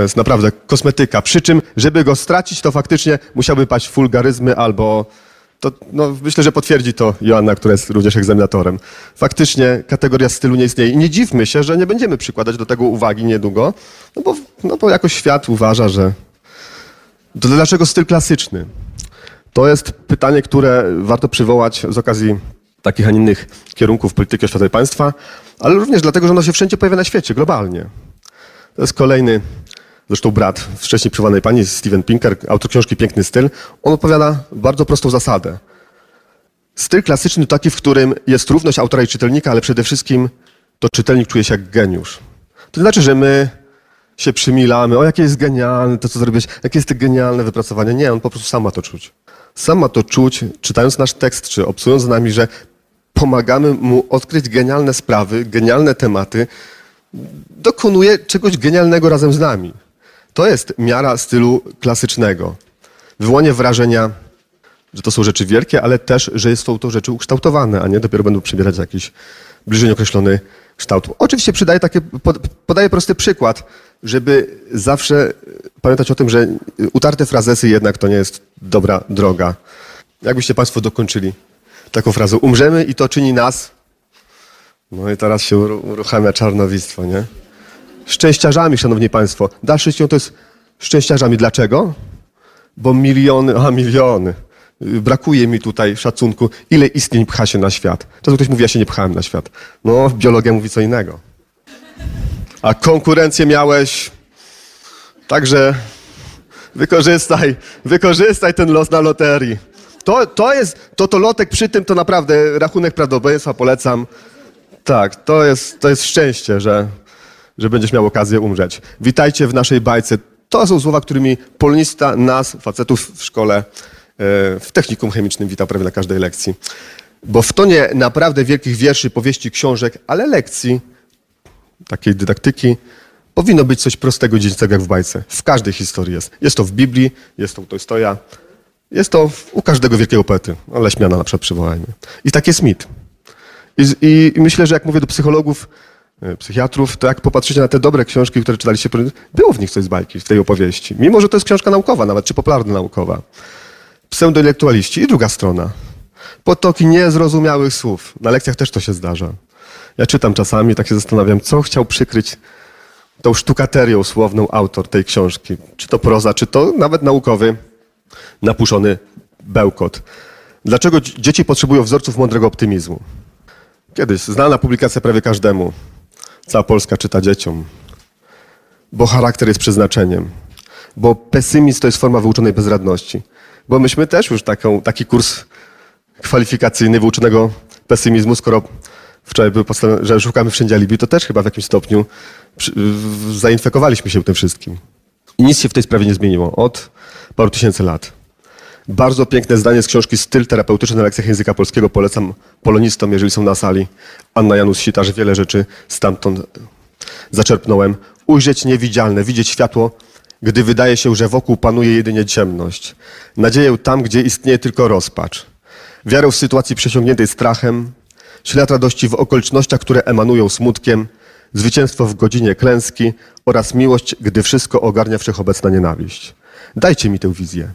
jest naprawdę kosmetyka. Przy czym, żeby go stracić, to faktycznie musiałby paść w wulgaryzmy albo... To, no, myślę, że potwierdzi to Joanna, która jest również egzaminatorem. Faktycznie kategoria stylu nie istnieje. I nie dziwmy się, że nie będziemy przykładać do tego uwagi niedługo, no bo jakoś świat uważa, że... To dlaczego styl klasyczny? To jest pytanie, które warto przywołać z okazji takich, a nie innych kierunków polityki oświatowej państwa, ale również dlatego, że ono się wszędzie pojawia na świecie, globalnie. To jest kolejny... Zresztą brat wcześniej przywołanej pani, Steven Pinker, autor książki Piękny Styl, on odpowiada bardzo prostą zasadę. Styl klasyczny to taki, w którym jest równość autora i czytelnika, ale przede wszystkim to czytelnik czuje się jak geniusz. To znaczy, że my się przymilamy, o jakie jest genialne to, co zrobiłeś, jakie jest to genialne wypracowanie. Nie, on po prostu sam ma to czuć. Sam ma to czuć, czytając nasz tekst, czy obsługując z nami, że pomagamy mu odkryć genialne sprawy, genialne tematy. Dokonuje czegoś genialnego razem z nami. To jest miara stylu klasycznego. Wywołanie wrażenia że to są rzeczy wielkie, ale też, że są to rzeczy ukształtowane, a nie dopiero będą przybierać jakiś bliżej określony kształt. Oczywiście podaję prosty przykład, żeby zawsze pamiętać o tym, że utarte frazesy jednak to nie jest dobra droga. Jakbyście Państwo dokończyli taką frazę, umrzemy i to czyni nas, no i teraz się uruchamia czarnowictwo, nie? Szczęściarzami, Szanowni Państwo. Dalszy ciąg to jest szczęściarzami. Dlaczego? Bo miliony. Brakuje mi tutaj szacunku, ile istnień pcha się na świat. Czasem ktoś mówi, ja się nie pchałem na świat. No, biologia mówi co innego. A konkurencję miałeś, także wykorzystaj ten los na loterii. To lotek przy tym, to naprawdę rachunek prawdopodobieństwa polecam. Tak, to jest szczęście, że będziesz miał okazję umrzeć. Witajcie w naszej bajce. To są słowa, którymi polonista nas, facetów w szkole, w technikum chemicznym wita prawie na każdej lekcji. Bo w tonie naprawdę wielkich wierszy, powieści, książek, ale lekcji, takiej dydaktyki, powinno być coś prostego, dziecięcego jak w bajce. W każdej historii jest. Jest to w Biblii, jest to u Tolstoja, jest to u każdego wielkiego poety. No, Leśmiana na przykład przywołajmy. I tak jest mit. I myślę, że jak mówię do psychologów, psychiatrów, to jak popatrzycie na te dobre książki, które czytaliście, było w nich coś z bajki, w tej opowieści. Mimo, że to jest książka naukowa nawet, czy popularno-naukowa. Pseudointelektualiści i druga strona. Potoki niezrozumiałych słów. Na lekcjach też to się zdarza. Ja czytam czasami, tak się zastanawiam, co chciał przykryć tą sztukaterią słowną autor tej książki. Czy to proza, czy to nawet naukowy, napuszony bełkot. Dlaczego dzieci potrzebują wzorców mądrego optymizmu? Kiedyś znana publikacja prawie każdemu. Cała Polska czyta dzieciom. Bo charakter jest przeznaczeniem. Bo pesymizm to jest forma wyuczonej bezradności. Bo myśmy też już taki kurs kwalifikacyjny wyuczonego pesymizmu, skoro wczoraj były podstawy, że szukamy wszędzie alibi, to też chyba w jakimś stopniu zainfekowaliśmy się tym wszystkim. I nic się w tej sprawie nie zmieniło od paru tysięcy lat. Bardzo piękne zdanie z książki Styl terapeutyczny na lekcjach języka polskiego. Polecam polonistom, jeżeli są na sali. Anna Janusz-Sitarz, wiele rzeczy stamtąd zaczerpnąłem. Ujrzeć niewidzialne, widzieć światło, gdy wydaje się, że wokół panuje jedynie ciemność. Nadzieję tam, gdzie istnieje tylko rozpacz. Wiarę w sytuacji przesiągniętej strachem. Ślad radości w okolicznościach, które emanują smutkiem. Zwycięstwo w godzinie klęski oraz miłość, gdy wszystko ogarnia wszechobecna nienawiść. Dajcie mi tę wizję.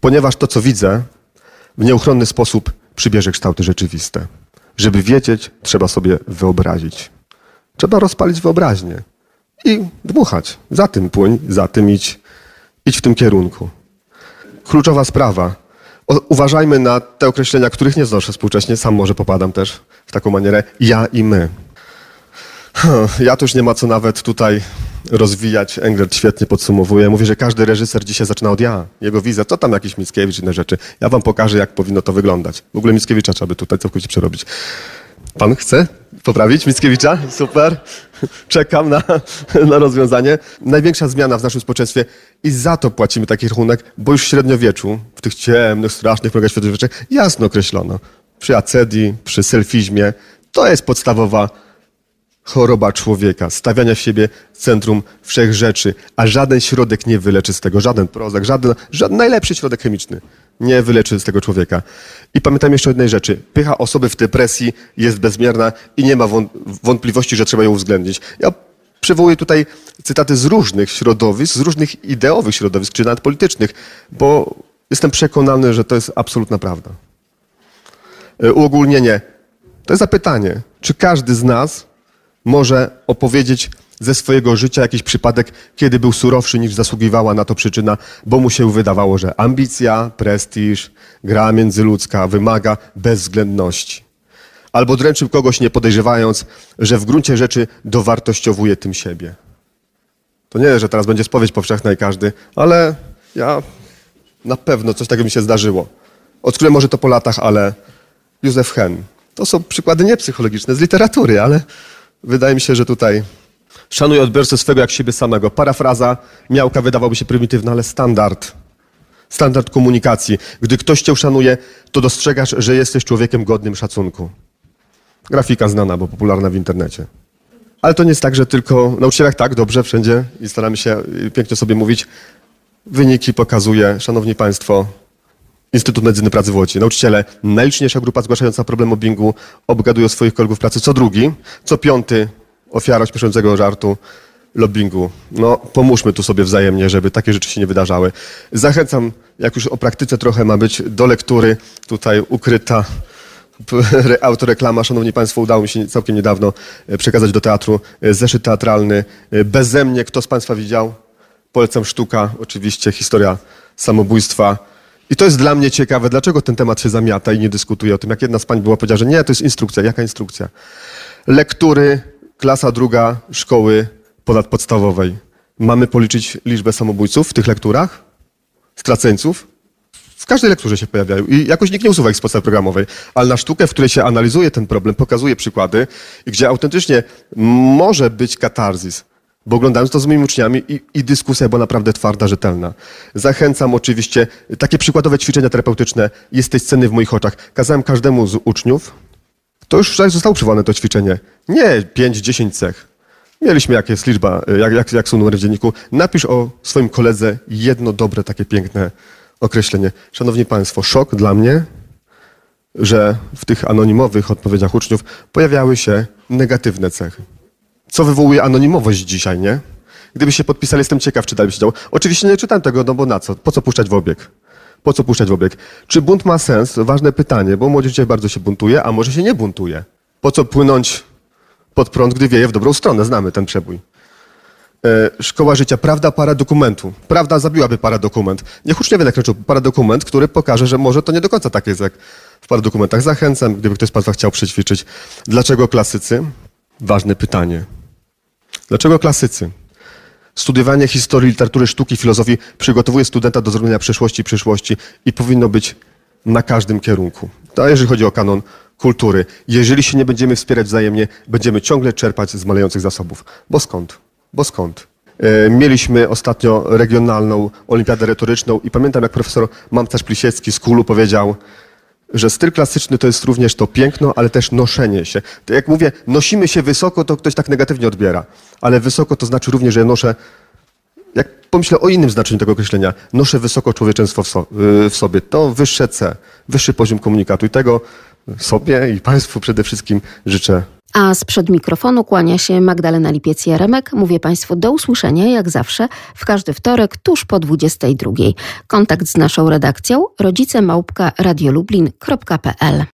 Ponieważ to, co widzę, w nieuchronny sposób przybierze kształty rzeczywiste. Żeby wiedzieć, trzeba sobie wyobrazić. Trzeba rozpalić wyobraźnię i dmuchać. Za tym płyń, za tym idź w tym kierunku. Kluczowa sprawa. Uważajmy na te określenia, których nie znoszę współcześnie. Sam może popadam też w taką manierę. Ja i my. Ja tu już nie ma co nawet tutaj rozwijać. Englert świetnie podsumowuje. Mówi, że każdy reżyser dzisiaj zaczyna od ja. Jego wizja, co tam jakiś Mickiewicz, inne rzeczy. Ja wam pokażę, jak powinno to wyglądać. W ogóle Mickiewicza trzeba by tutaj całkowicie przerobić. Pan chce poprawić Mickiewicza? Super. Czekam na rozwiązanie. Największa zmiana w naszym społeczeństwie i za to płacimy taki rachunek, bo już w średniowieczu, w tych ciemnych, strasznych progach średniowiecznych, jasno określono. Przy acedii, przy selfizmie, to jest podstawowa choroba człowieka, stawiania w siebie centrum wszech rzeczy, a żaden środek nie wyleczy z tego, żaden prozak, żaden najlepszy środek chemiczny nie wyleczy z tego człowieka. I pamiętajmy jeszcze o jednej rzeczy. Pycha osoby w depresji jest bezmierna i nie ma wątpliwości, że trzeba ją uwzględnić. Ja przywołuję tutaj cytaty z różnych środowisk, z różnych ideowych środowisk, czy nawet politycznych, bo jestem przekonany, że to jest absolutna prawda. Uogólnienie. To jest zapytanie, czy każdy z nas może opowiedzieć ze swojego życia jakiś przypadek, kiedy był surowszy niż zasługiwała na to przyczyna, bo mu się wydawało, że ambicja, prestiż, gra międzyludzka wymaga bezwzględności. Albo dręczył kogoś nie podejrzewając, że w gruncie rzeczy dowartościowuje tym siebie. To nie, że teraz będzie spowiedź powszechna i każdy, ale ja na pewno coś takiego mi się zdarzyło. Odkryłem może to po latach, ale Józef Hen. To są przykłady niepsychologiczne z literatury, ale wydaje mi się, że tutaj szanuję odbiorcę swego jak siebie samego. Parafraza Miałka wydawałoby się prymitywna, ale standard komunikacji. Gdy ktoś cię szanuje, to dostrzegasz, że jesteś człowiekiem godnym szacunku. Grafika znana, bo popularna w internecie. Ale to nie jest tak, że tylko nauczycielach tak, dobrze, wszędzie i staramy się pięknie sobie mówić. Wyniki pokazuje, Szanowni Państwo, Instytut Medycyny Pracy w Łodzi. Nauczyciele, najliczniejsza grupa zgłaszająca problem mobbingu, obgadują swoich kolegów pracy co drugi, co piąty ofiara śmieszącego żartu, lobbingu. No, pomóżmy tu sobie wzajemnie, żeby takie rzeczy się nie wydarzały. Zachęcam, jak już o praktyce trochę ma być, do lektury. Tutaj ukryta autoreklama, szanowni państwo, udało mi się całkiem niedawno przekazać do teatru zeszyt teatralny. Beze mnie, kto z państwa widział? Polecam sztuka, oczywiście historia samobójstwa. I to jest dla mnie ciekawe, dlaczego ten temat się zamiata i nie dyskutuje o tym. Jak jedna z pań była, powiedziała, że nie, to jest instrukcja. Jaka instrukcja? Lektury, klasa druga szkoły ponadpodstawowej. Mamy policzyć liczbę samobójców w tych lekturach? Straceńców? W każdej lekturze się pojawiają i jakoś nikt nie usuwa ich z podstawy programowej. Ale na sztukę, w której się analizuje ten problem, pokazuje przykłady, gdzie autentycznie może być katarzis. Bo oglądając to z moimi uczniami i dyskusja była naprawdę twarda, rzetelna. Zachęcam oczywiście, takie przykładowe ćwiczenia terapeutyczne, jest tej sceny w moich oczach. Kazałem każdemu z uczniów, to już zostało przywołane to ćwiczenie, nie 5-10 cech. Mieliśmy, jak jest liczba, jak są numery w dzienniku. Napisz o swoim koledze jedno dobre, takie piękne określenie. Szanowni państwo, szok dla mnie, że w tych anonimowych odpowiedziach uczniów pojawiały się negatywne cechy. Co wywołuje anonimowość dzisiaj, nie? Gdyby się podpisali, jestem ciekaw, czy dalej się działo. Oczywiście nie czytałem tego, no bo na co? Po co puszczać w obieg? Po co puszczać w obieg? Czy bunt ma sens? Ważne pytanie, bo młodzież dzisiaj bardzo się buntuje, a może się nie buntuje. Po co płynąć pod prąd, gdy wieje w dobrą stronę? Znamy ten przebój. Szkoła życia. Prawda paradokumentu. Prawda zabiłaby paradokument. Niech uczniowie nakręczą paradokument, który pokaże, że może to nie do końca tak jest jak w paradokumentach. Zachęcam, gdyby ktoś z państwa chciał przećwiczyć. Dlaczego klasycy? Ważne pytanie. Dlaczego klasycy? Studiowanie historii, literatury, sztuki, filozofii przygotowuje studenta do zrozumienia przyszłości i powinno być na każdym kierunku. A jeżeli chodzi o kanon kultury, jeżeli się nie będziemy wspierać wzajemnie, będziemy ciągle czerpać z malejących zasobów. Bo skąd? Bo skąd? Mieliśmy ostatnio regionalną olimpiadę retoryczną i pamiętam, jak profesor Mamcarz-Plisiecki z KUL-u powiedział, że styl klasyczny to jest również to piękno, ale też noszenie się. To jak mówię, nosimy się wysoko, to ktoś tak negatywnie odbiera. Ale wysoko to znaczy również, że ja noszę, jak pomyślę o innym znaczeniu tego określenia, noszę wysoko człowieczeństwo w sobie. To wyższe C, wyższy poziom komunikatu. I tego sobie i państwu przede wszystkim życzę. A sprzed mikrofonu kłania się Magdalena Lipiec-Jaremek. Mówię państwu do usłyszenia, jak zawsze, w każdy wtorek tuż po 22. Kontakt z naszą redakcją rodzice@radiolublin.pl